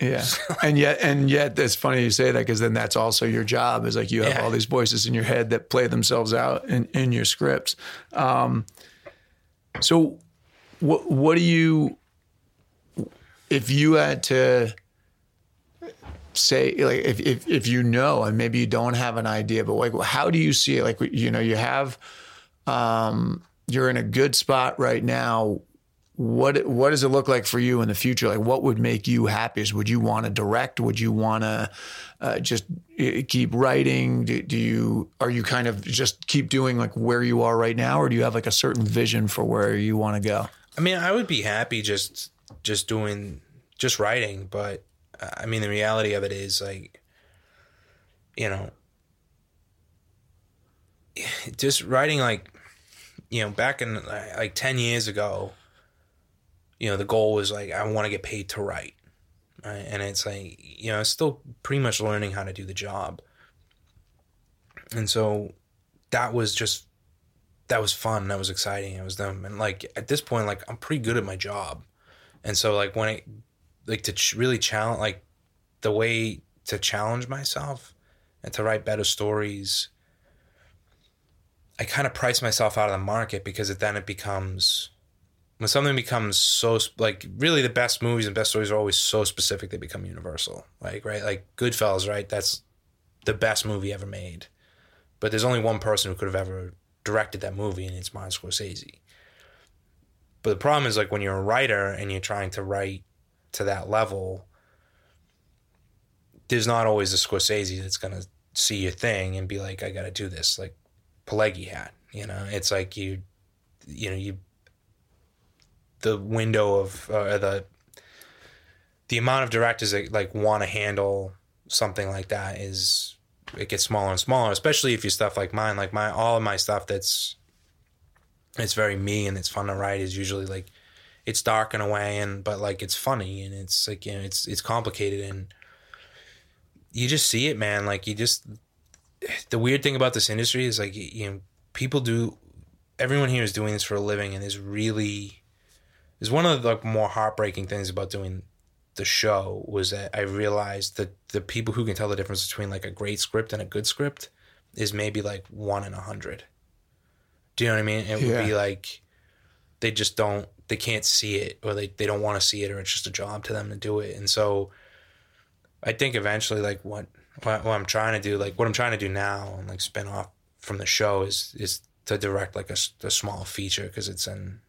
Yeah. And yet that's funny you say that because then that's also your job is like you have all these voices in your head that play themselves out in your scripts. So what do you, if you had to say, like if you know, and maybe you don't have an idea, but like, how do you see it? Like, you know, you have, you're in a good spot right now. What does it look like for you in the future? Like, what would make you happiest? Would you want to direct? Would you want to just keep writing? Are you kind of just keep doing like where you are right now, or do you have like a certain vision for where you want to go? I mean, I would be happy just writing, but I mean, the reality of it is like, you know, just writing like, you know, back in like 10 years ago. You know, the goal was like, I want to get paid to write. Right? And it's like, you know, I was still pretty much learning how to do the job. And so that was fun. That was exciting. It was them. And like, at this point, like, I'm pretty good at my job. And so like when it, like to really challenge, like the way to challenge myself and to write better stories, I kind of price myself out of the market because then it becomes... When something becomes so, like, really the best movies and best stories are always so specific they become universal. Like, right? Like, Goodfellas, right? That's the best movie ever made. But there's only one person who could have ever directed that movie, and it's Martin Scorsese. But the problem is, like, when you're a writer and you're trying to write to that level, there's not always a Scorsese that's going to see your thing and be like, I got to do this. Like, Pileggi hat, you know? It's like you know, the window of the amount of directors that like want to handle something like that is it gets smaller and smaller, especially if you stuff like mine, like all of my stuff that's very me and it's fun to write is usually like it's dark in a way and but like it's funny and it's like, you know, it's complicated and you just see it, man. Like the weird thing about this industry is like, you know, everyone here is doing this for a living and is one of the like, more heartbreaking things about doing the show was that I realized that the people who can tell the difference between like a great script and a good script is maybe like 1 in 100. Do you know what I mean? It would be like, they just don't, they can't see it, or they don't want to see it, or it's just a job to them to do it. And so I think eventually, like, what I'm trying to do, like what I'm trying to do now and like spin off from the show is to direct like a small feature, because it's in,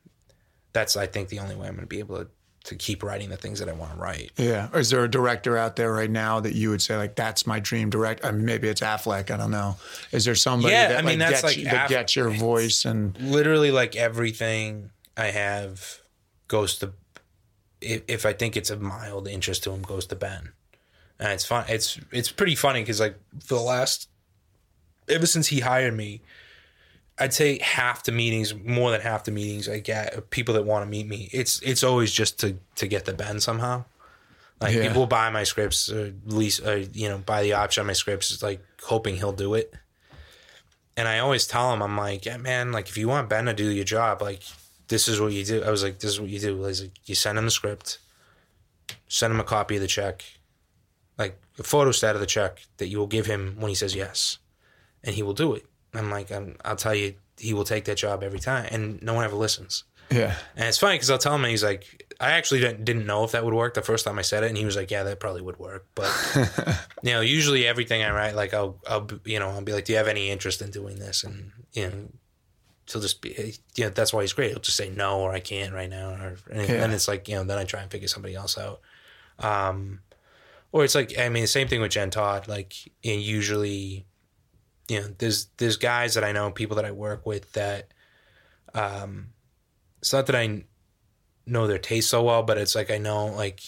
that's, I think, the only way I'm going to be able to keep writing the things that I want to write. Yeah. Or is there a director out there right now that you would say, like, that's my dream director? Maybe it's Affleck. I don't know. Is there somebody that, I mean, like, that's gets, like, that gets your voice? And literally, like, everything I have goes to, if I think it's a mild interest to him, goes to Ben. And it's fun. It's pretty funny because, like, for the last, ever since he hired me, I'd say half the meetings, more than half the meetings I get, people that want to meet me, it's always just to get the Ben somehow. Like, yeah. People buy my scripts, or at least, or, you know, buy the option on my scripts, like hoping he'll do it. And I always tell him, I'm like, yeah, man, like, if you want Ben to do your job, like, this is what you do. I was like, this is what you do. I was like, you send him the script, send him a copy of the check, like a photostat of the check that you will give him when he says yes, and he will do it. I'm like, I'll tell you, he will take that job every time, and no one ever listens. Yeah. And it's funny because I'll tell him, and he's like, I actually didn't know if that would work the first time I said it, and he was like, yeah, that probably would work. But, you know, usually everything I write, like, I'll be like, do you have any interest in doing this? And, you know, he'll just be, you know, that's why he's great. He'll just say no, or I can't right now. And then it's like, you know, then I try and figure somebody else out. Or it's like, I mean, the same thing with Jen Todd, like, and usually, you know, there's guys that I know, people that I work with that, it's not that I know their taste so well, but it's like, I know, like,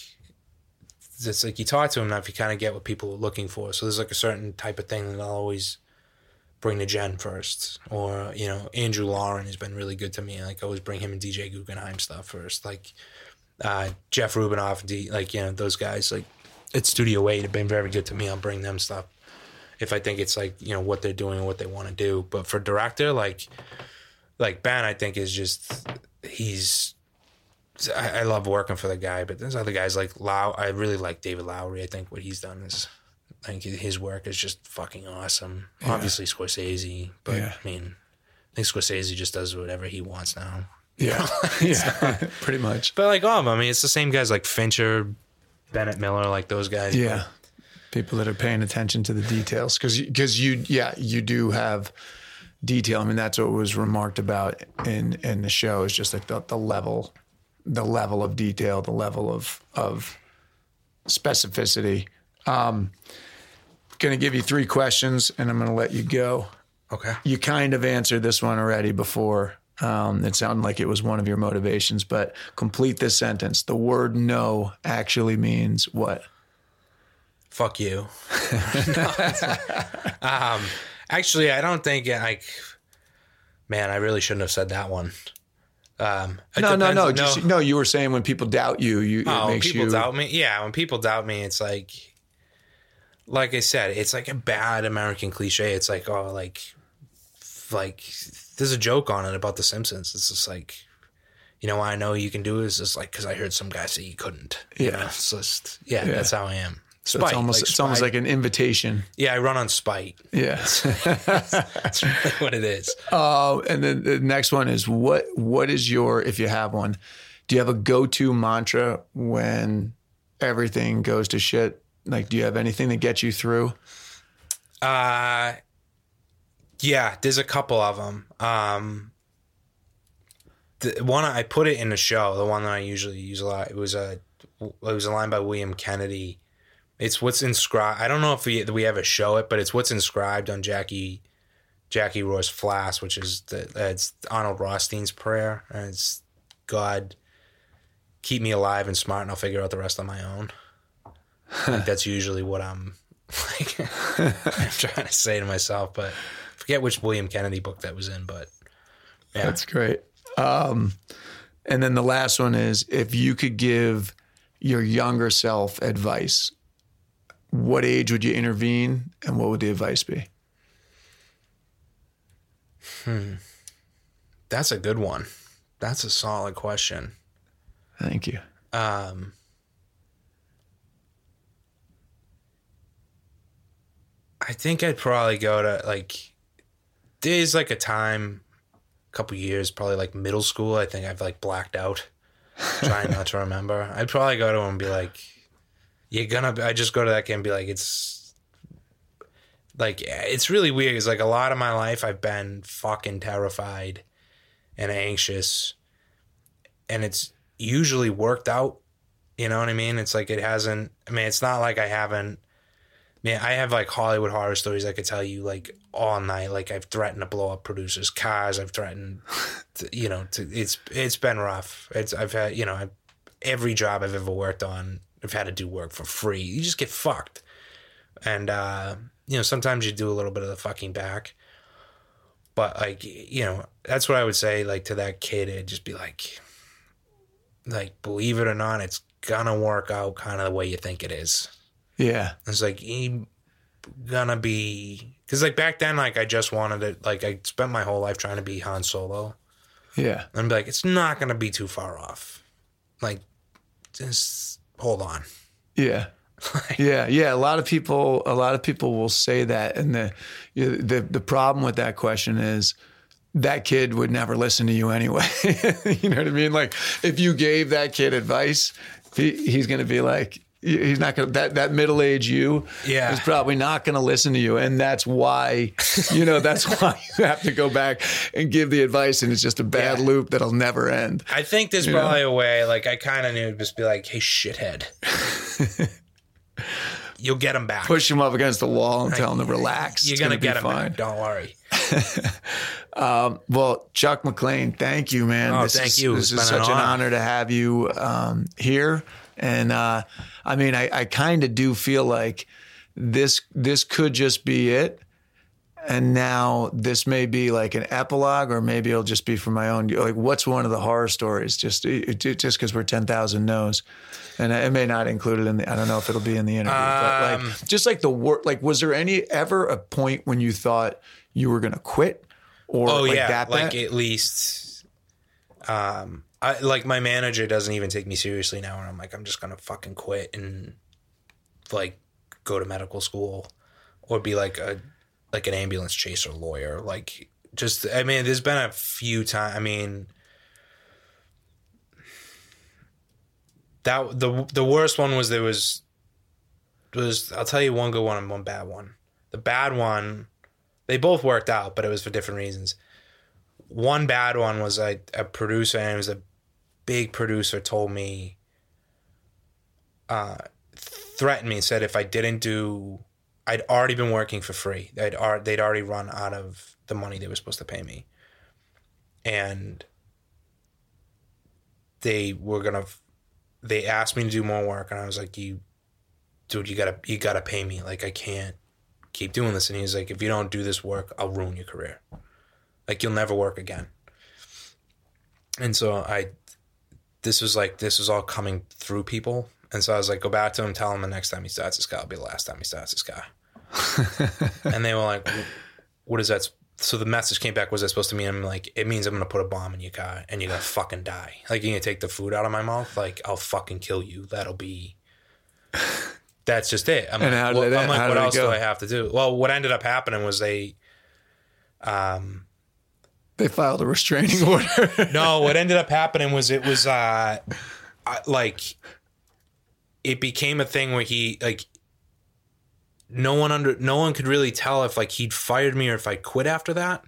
it's like you talk to them enough, you kind of get what people are looking for. So there's like a certain type of thing that I'll always bring to Jen first, or, you know, Andrew Lauren has been really good to me. Like, I always bring him and DJ Guggenheim stuff first. Like, Jeff Rubinoff, like, you know, those guys, like, at Studio 8 have been very good to me. I'll bring them stuff if I think it's, like, you know, what they're doing and what they want to do. But for director, like Ben, I think is just, I love working for the guy, but there's other guys like I really like David Lowery. I think what he's done is, I think his work is just fucking awesome. Yeah. Obviously Scorsese, but yeah. I mean, I think Scorsese just does whatever he wants now. Yeah. Yeah. Pretty much. But like, I mean, it's the same guys like Fincher, Bennett Miller, like those guys. Yeah. But, people that are paying attention to the details, because you do have detail. I mean, that's what was remarked about in the show, is just like the level of detail, the level of specificity. Gonna give you three questions, and I'm gonna let you go. Okay. You kind of answered this one already before. It sounded like it was one of your motivations, but complete this sentence. The word "no" actually means what? Fuck you. No, like, actually, I don't think, like, man, I really shouldn't have said that one. No. Just, no, you were saying when people doubt you, it makes people doubt me. Yeah, when people doubt me, it's like I said, it's like a bad American cliche. It's like, oh, like there's a joke on it about The Simpsons. It's just like, you know, I know you can do it. It's just like, because I heard some guy say you couldn't. Yeah. You know? It's just, yeah, that's how I am. So it's almost like an invitation. Yeah, I run on spite. Yeah. That's really what it is. And then the next one is, what is your, if you have one, do you have a go-to mantra when everything goes to shit? Like, do you have anything that gets you through? Yeah, there's a couple of them. The one, I put it in the show, the one that I usually use a lot, it was a line by William Kennedy. It's what's inscribed. I don't know if we ever show it, but it's what's inscribed on Jackie Roy's flask, which is it's Arnold Rothstein's prayer. And it's, God, keep me alive and smart, and I'll figure out the rest on my own. Like, that's usually what I'm like. I'm trying to say to myself, but I forget which William Kennedy book that was in. But yeah, that's great. And then the last one is, if you could give your younger self advice, what age would you intervene, and what would the advice be? That's a good one. That's a solid question. Thank you. I think I'd probably go to, like, there's like a time, couple years, probably like middle school, I think I've like blacked out, trying not to remember. I'd probably go to him and be like, I just go to that kid and be like, it's really weird. It's like a lot of my life I've been fucking terrified and anxious, and it's usually worked out. You know what I mean? It's like it hasn't. I mean, it's not like I haven't. Man, I have like Hollywood horror stories I could tell you like all night. Like I've threatened to blow up producers' cars. I've threatened, it's been rough. I've had every job I've ever worked on, I've had to do work for free. You just get fucked, and sometimes you do a little bit of the fucking back. But that's what I would say. Like to that kid, it'd just be like believe it or not, it's gonna work out kind of the way you think it is. Yeah. It's like, he gonna be, because like back then, like I just wanted it. Like I spent my whole life trying to be Han Solo. Yeah. And be like, it's not gonna be too far off. Like, just hold on. Yeah. Yeah. A lot of people will say that. And the problem with that question is, that kid would never listen to you anyway. You know what I mean? Like if you gave that kid advice, he's going to be like, he's not going to, that middle-aged you is probably not going to listen to you. And that's why, you have to go back and give the advice, and it's just a bad loop that'll never end. I think there's probably a way, like I kind of knew, just be like, hey, shithead. You'll get him back. Push him up against the wall and tell him to relax. You're going to get him back. Don't worry. Well, Chuck MacLean, thank you, man. Oh, thank you. This is such an honor to have you here. And I kind of do feel like this could just be it. And now this may be like an epilogue, or maybe it'll just be for my own. Like, what's one of the horror stories? Just because we're 10,000 no's, and it may not include it in the. I don't know if it'll be in the interview. But was there ever a point when you thought you were going to quit? Or at least, I like my manager doesn't even take me seriously now, and I'm like, I'm just going to fucking quit and like go to medical school, or be like a. Like an ambulance chaser lawyer, there's been a few times. I mean, that the worst one was there was I'll tell you one good one and one bad one. The bad one, they both worked out, but it was for different reasons. One bad one was a producer, and it was a big producer, told me, threatened me and said if I didn't do. I'd already been working for free. They'd already run out of the money they were supposed to pay me. And they asked me to do more work. And I was like, you gotta pay me. Like, I can't keep doing this. And he was like, if you don't do this work, I'll ruin your career. Like, you'll never work again. And so this was all coming through people. And so I was like, go back to him, tell him the next time he starts his car, it'll be the last time he starts his car. And they were like, what is that? So the message came back, was that supposed to mean? I'm like, it means I'm going to put a bomb in your car and you're going to fucking die. Like, you're going to take the food out of my mouth. Like, I'll fucking kill you. That's just it. I'm like, what else do I have to do? Well, what ended up happening was they filed a restraining order. No, what ended up happening was it was it became a thing where he no one could really tell if like he'd fired me or if I quit after that.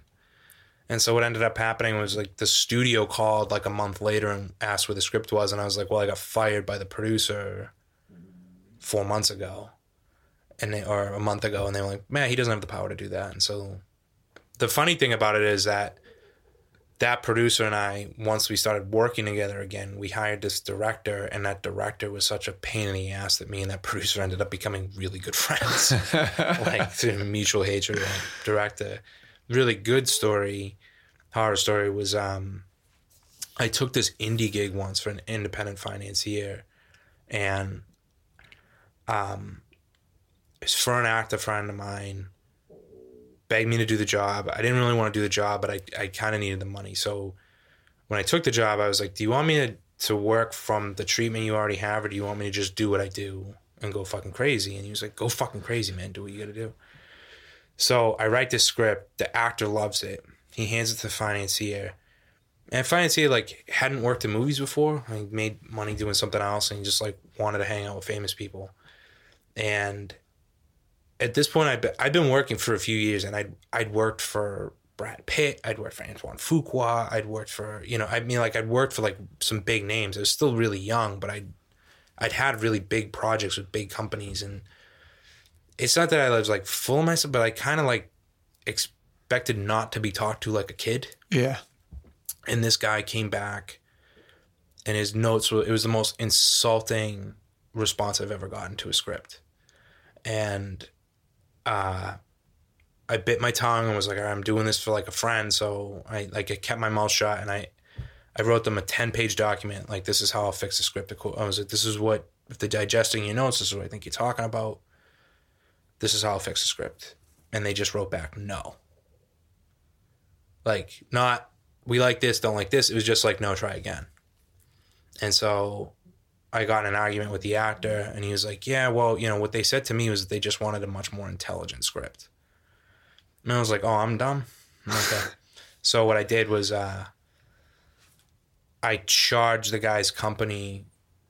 And so what ended up happening was like the studio called like a month later and asked where the script was. And I was like, well, I got fired by the producer 4 months ago or a month ago. And they were like, man, he doesn't have the power to do that. And so the funny thing about it is that producer and I, once we started working together again, we hired this director, and that director was such a pain in the ass that me and that producer ended up becoming really good friends, like through mutual hatred. Like, director, really good horror story was I took this indie gig once for an independent financier, and it's for an actor friend of mine. Begged me to do the job. I didn't really want to do the job, but I kind of needed the money. So when I took the job, I was like, do you want me to work from the treatment you already have, or do you want me to just do what I do and go fucking crazy? And he was like, go fucking crazy, man. Do what you got to do. So I write this script. The actor loves it. He hands it to the financier. And finally, he like hadn't worked in movies before. He made money doing something else, and he just like wanted to hang out with famous people. And at this point, I'd been working for a few years, and I'd worked for Brad Pitt, I'd worked for Antoine Fuqua, I'd worked for, you know, I mean, like I'd worked for like some big names. I was still really young, but I'd had really big projects with big companies, and it's not that I was like full of myself, but I kind of like expected not to be talked to like a kid. Yeah. And this guy came back, and his notes were, it was the most insulting response I've ever gotten to a script. And I bit my tongue and was like, all right, I'm doing this for like a friend. So I kept my mouth shut, and I wrote them a 10-page document. Like, this is how I'll fix the script. I was like, this is what, if they're digesting your notes, this is what I think you're talking about. This is how I'll fix the script. And they just wrote back, no. Like, not, we like this, don't like this. It was just like, no, try again. And so I got in an argument with the actor, and he was like, yeah, well, you know, what they said to me was that they just wanted a much more intelligent script. And I was like, oh, I'm dumb. Okay. So what I did was I charged the guy's company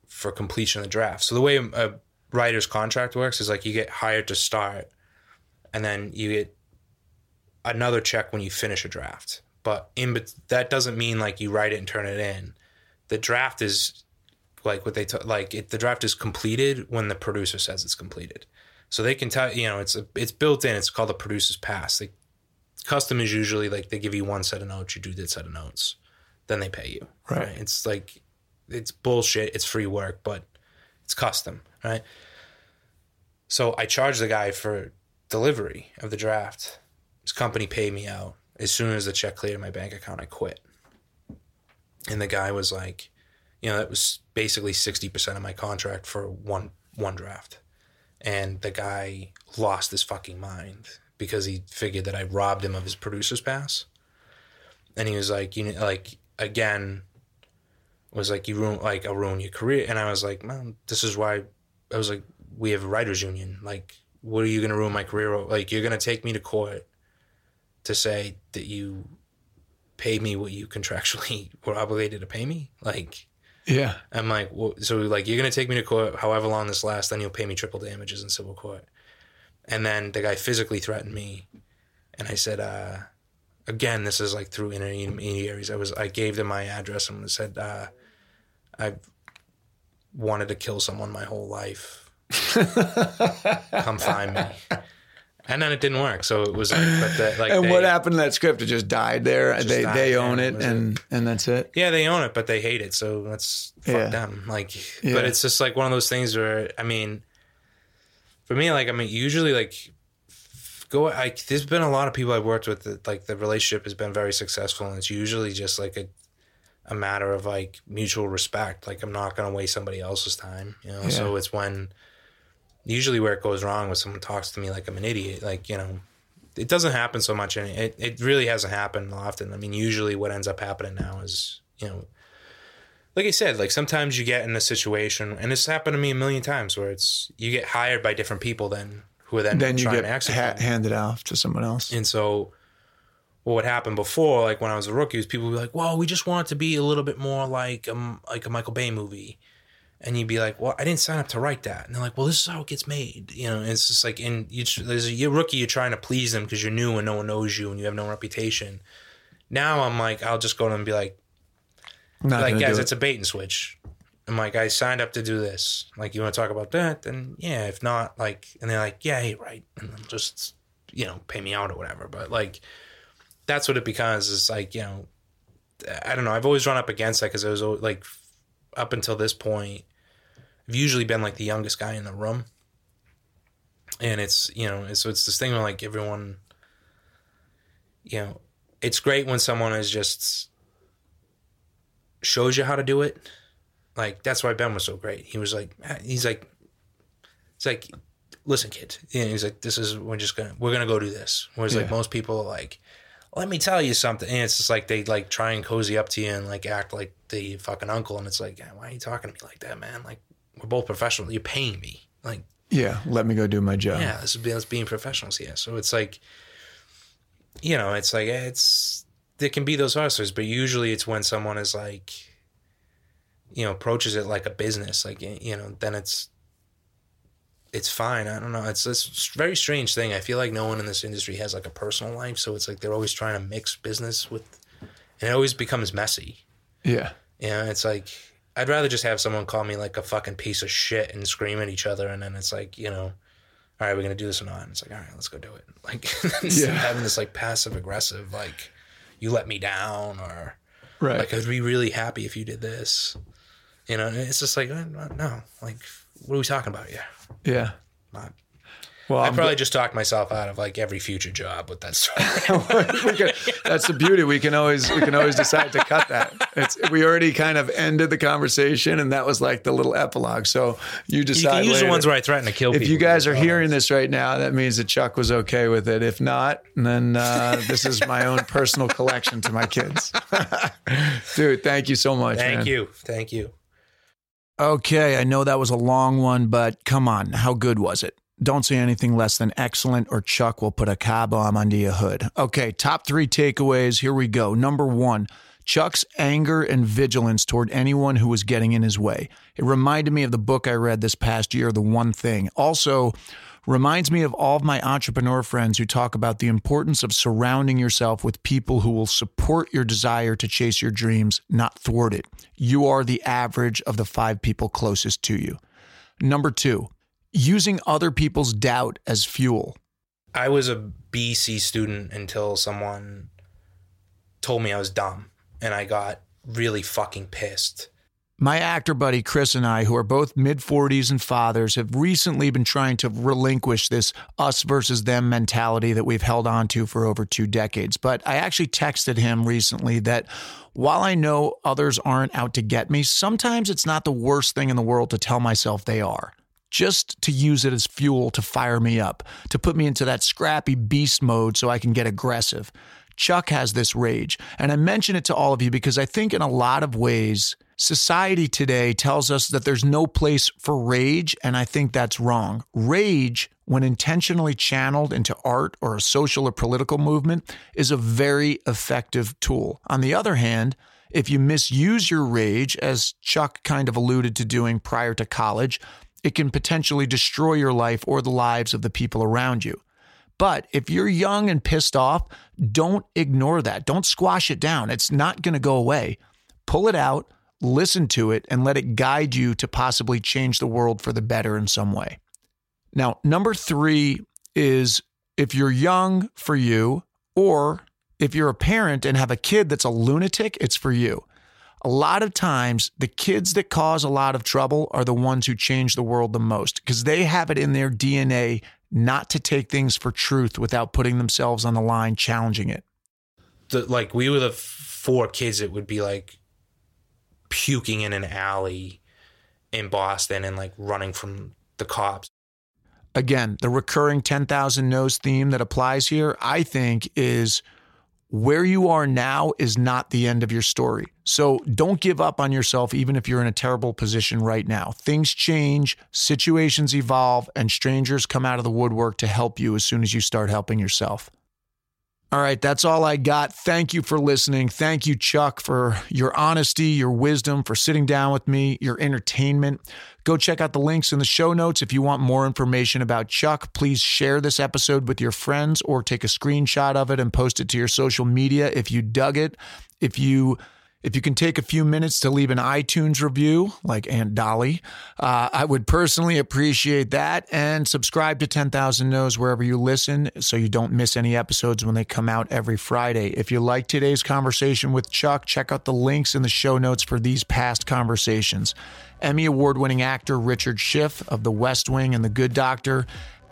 for completion of the draft. So the way a writer's contract works is like you get hired to start, and then you get another check when you finish a draft. But that doesn't mean like you write it and turn it in. The draft is like what they the draft is completed when the producer says it's completed. So they can tell, you know, it's built in. It's called the producer's pass. Custom is usually like they give you one set of notes, you do that set of notes, then they pay you. Right. It's like, it's bullshit. It's free work, but it's custom. Right. So I charged the guy for delivery of the draft. His company paid me out. As soon as the check cleared my bank account, I quit. And the guy was like, you know, that was basically 60% of my contract for one draft. And the guy lost his fucking mind because he figured that I robbed him of his producer's pass. And he was like, you know, like, again, was like, I'll ruin your career. And I was like, man, this is why I was like, we have a writers union. Like, what are you going to ruin my career? Like, you're going to take me to court to say that you paid me what you contractually were obligated to pay me? Like, yeah. I'm like, well, so like, you're going to take me to court however long this lasts, then you'll pay me triple damages in civil court. And then the guy physically threatened me. And I said, again, this is like through intermediaries. I gave them my address and said, I've wanted to kill someone my whole life. Come find me. And then it didn't work. So it was like, but that, like, and what happened to that script? It just died there. They own it, and that's it. Yeah, they own it, but they hate it. So that's fuck them. Like, but it's just like one of those things where, I mean, for me, like, I mean, usually like there's been a lot of people I've worked with that like the relationship has been very successful, and it's usually just like a matter of like mutual respect. Like, I'm not going to waste somebody else's time, you know? Yeah. So it's when, usually where it goes wrong when someone talks to me like I'm an idiot. Like, you know, it doesn't happen so much, and it really hasn't happened often. I mean, usually what ends up happening now is, you know, like I said, like sometimes you get in a situation, and this happened to me a million times, where it's you get hired by different people than who are then trying to execute. Then you get handed off to someone else. And so, well, what happened before, like when I was a rookie, was people would be like, "Well, we just want it to be a little bit more like a Michael Bay movie." And you'd be like, well, I didn't sign up to write that. And they're like, well, this is how it gets made. You know, and it's just like, and you're a rookie, you're trying to please them because you're new and no one knows you and you have no reputation. Now I'm like, I'll just go to them and be like, guys, it's a bait and switch. I'm like, I signed up to do this. Like, you want to talk about that? Then yeah, if not, like, and they're like, yeah, you're right. And then just, you know, pay me out or whatever. But like, that's what it becomes. It's like, you know, I don't know. I've always run up against that because it was like, up until this point, I've usually been like the youngest guy in the room, and it's, you know, so it's this thing where like everyone, you know, it's great when someone is just shows you how to do it. Like, that's why Ben was so great. He was like, it's like, listen, kid, you know, he's like, we're gonna go do this. Whereas like most people are like, let me tell you something. And it's just like they like try and cozy up to you and like act like the fucking uncle. And it's like, why are you talking to me like that, man? Like, we're both professionals. You're paying me. Like, yeah, let me go do my job. Yeah, this is being professionals here. So it's like, you know, it's like, it's there can be those hustlers, but usually it's when someone is like, you know, approaches it like a business, like, you know, then it's fine. I don't know. It's a very strange thing. I feel like no one in this industry has like a personal life. So it's like, they're always trying to mix business with, and it always becomes messy. Yeah. You know, it's like, I'd rather just have someone call me like a fucking piece of shit and scream at each other. And then it's like, you know, all right, we're going to do this or not. And it's like, all right, let's go do it. Like having this like passive aggressive, like you let me down or right. Like, I'd be really happy if you did this, you know? And it's just like, no, like, what are we talking about here? Yeah. Not. Well, I probably just talked myself out of like every future job with that story. That's the beauty. We can always decide to cut that. We already kind of ended the conversation, and that was like the little epilogue. So you decide. You can use later. The ones where I threaten to kill people. If you guys are hearing this right now, that means that Chuck was okay with it. If not, then this is my own personal collection to my kids. Dude, thank you so much. Thank you. Okay, I know that was a long one, but come on, how good was it? Don't say anything less than excellent or Chuck will put a car bomb under your hood. Okay, top three takeaways. Here we go. Number one, Chuck's anger and vigilance toward anyone who was getting in his way. It reminded me of the book I read this past year, The One Thing. Also, reminds me of all of my entrepreneur friends who talk about the importance of surrounding yourself with people who will support your desire to chase your dreams, not thwart it. You are the average of the five people closest to you. Number two, using other people's doubt as fuel. I was a BC student until someone told me I was dumb, and I got really fucking pissed. My actor buddy Chris and I, who are both mid-40s and fathers, have recently been trying to relinquish this us versus them mentality that we've held on to for over 2 decades. But I actually texted him recently that while I know others aren't out to get me, sometimes it's not the worst thing in the world to tell myself they are. Just to use it as fuel to fire me up, to put me into that scrappy beast mode so I can get aggressive. Chuck has this rage, and I mention it to all of you because I think in a lot of ways, society today tells us that there's no place for rage, and I think that's wrong. Rage, when intentionally channeled into art or a social or political movement, is a very effective tool. On the other hand, if you misuse your rage, as Chuck kind of alluded to doing prior to college, it can potentially destroy your life or the lives of the people around you. But if you're young and pissed off, don't ignore that. Don't squash it down. It's not going to go away. Pull it out, listen to it, and let it guide you to possibly change the world for the better in some way. Now, number three is if you're young, for you, or if you're a parent and have a kid that's a lunatic, it's for you. A lot of times, the kids that cause a lot of trouble are the ones who change the world the most because they have it in their DNA not to take things for truth without putting themselves on the line, challenging it. Like, we were the 4 kids that would be, like, puking in an alley in Boston and, like, running from the cops. Again, the recurring 10,000 no's theme that applies here, I think, is where you are now is not the end of your story. So don't give up on yourself, even if you're in a terrible position right now. Things change, situations evolve, and strangers come out of the woodwork to help you as soon as you start helping yourself. All right, that's all I got. Thank you for listening. Thank you, Chuck, for your honesty, your wisdom, for sitting down with me, your entertainment. Go check out the links in the show notes. If you want more information about Chuck, please share this episode with your friends or take a screenshot of it and post it to your social media if you dug it. If you can take a few minutes to leave an iTunes review, like Aunt Dolly, I would personally appreciate that. And subscribe to 10,000 No's wherever you listen so you don't miss any episodes when they come out every Friday. If you like today's conversation with Chuck, check out the links in the show notes for these past conversations. Emmy award-winning actor Richard Schiff of The West Wing and The Good Doctor,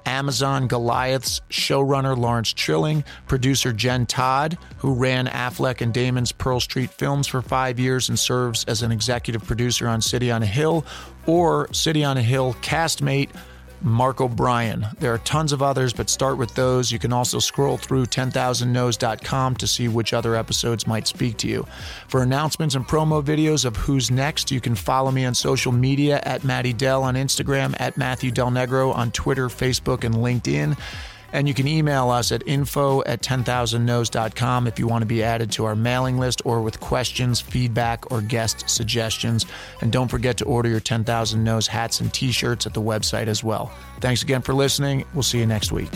Amazon Goliath's showrunner Lawrence Trilling, producer Jen Todd, who ran Affleck and Damon's Pearl Street Films for 5 years and serves as an executive producer on City on a Hill, or City on a Hill castmate Mark O'Brien. There are tons of others, but start with those. You can also scroll through 10,000nos.com to see which other episodes might speak to you. For announcements and promo videos of who's next, you can follow me on social media at Matty Del on Instagram, at Matthew Del Negro on Twitter, Facebook, and LinkedIn. And you can email us at info@10,000nos.com if you want to be added to our mailing list or with questions, feedback, or guest suggestions. And don't forget to order your 10,000 Nos hats and t-shirts at the website as well. Thanks again for listening. We'll see you next week.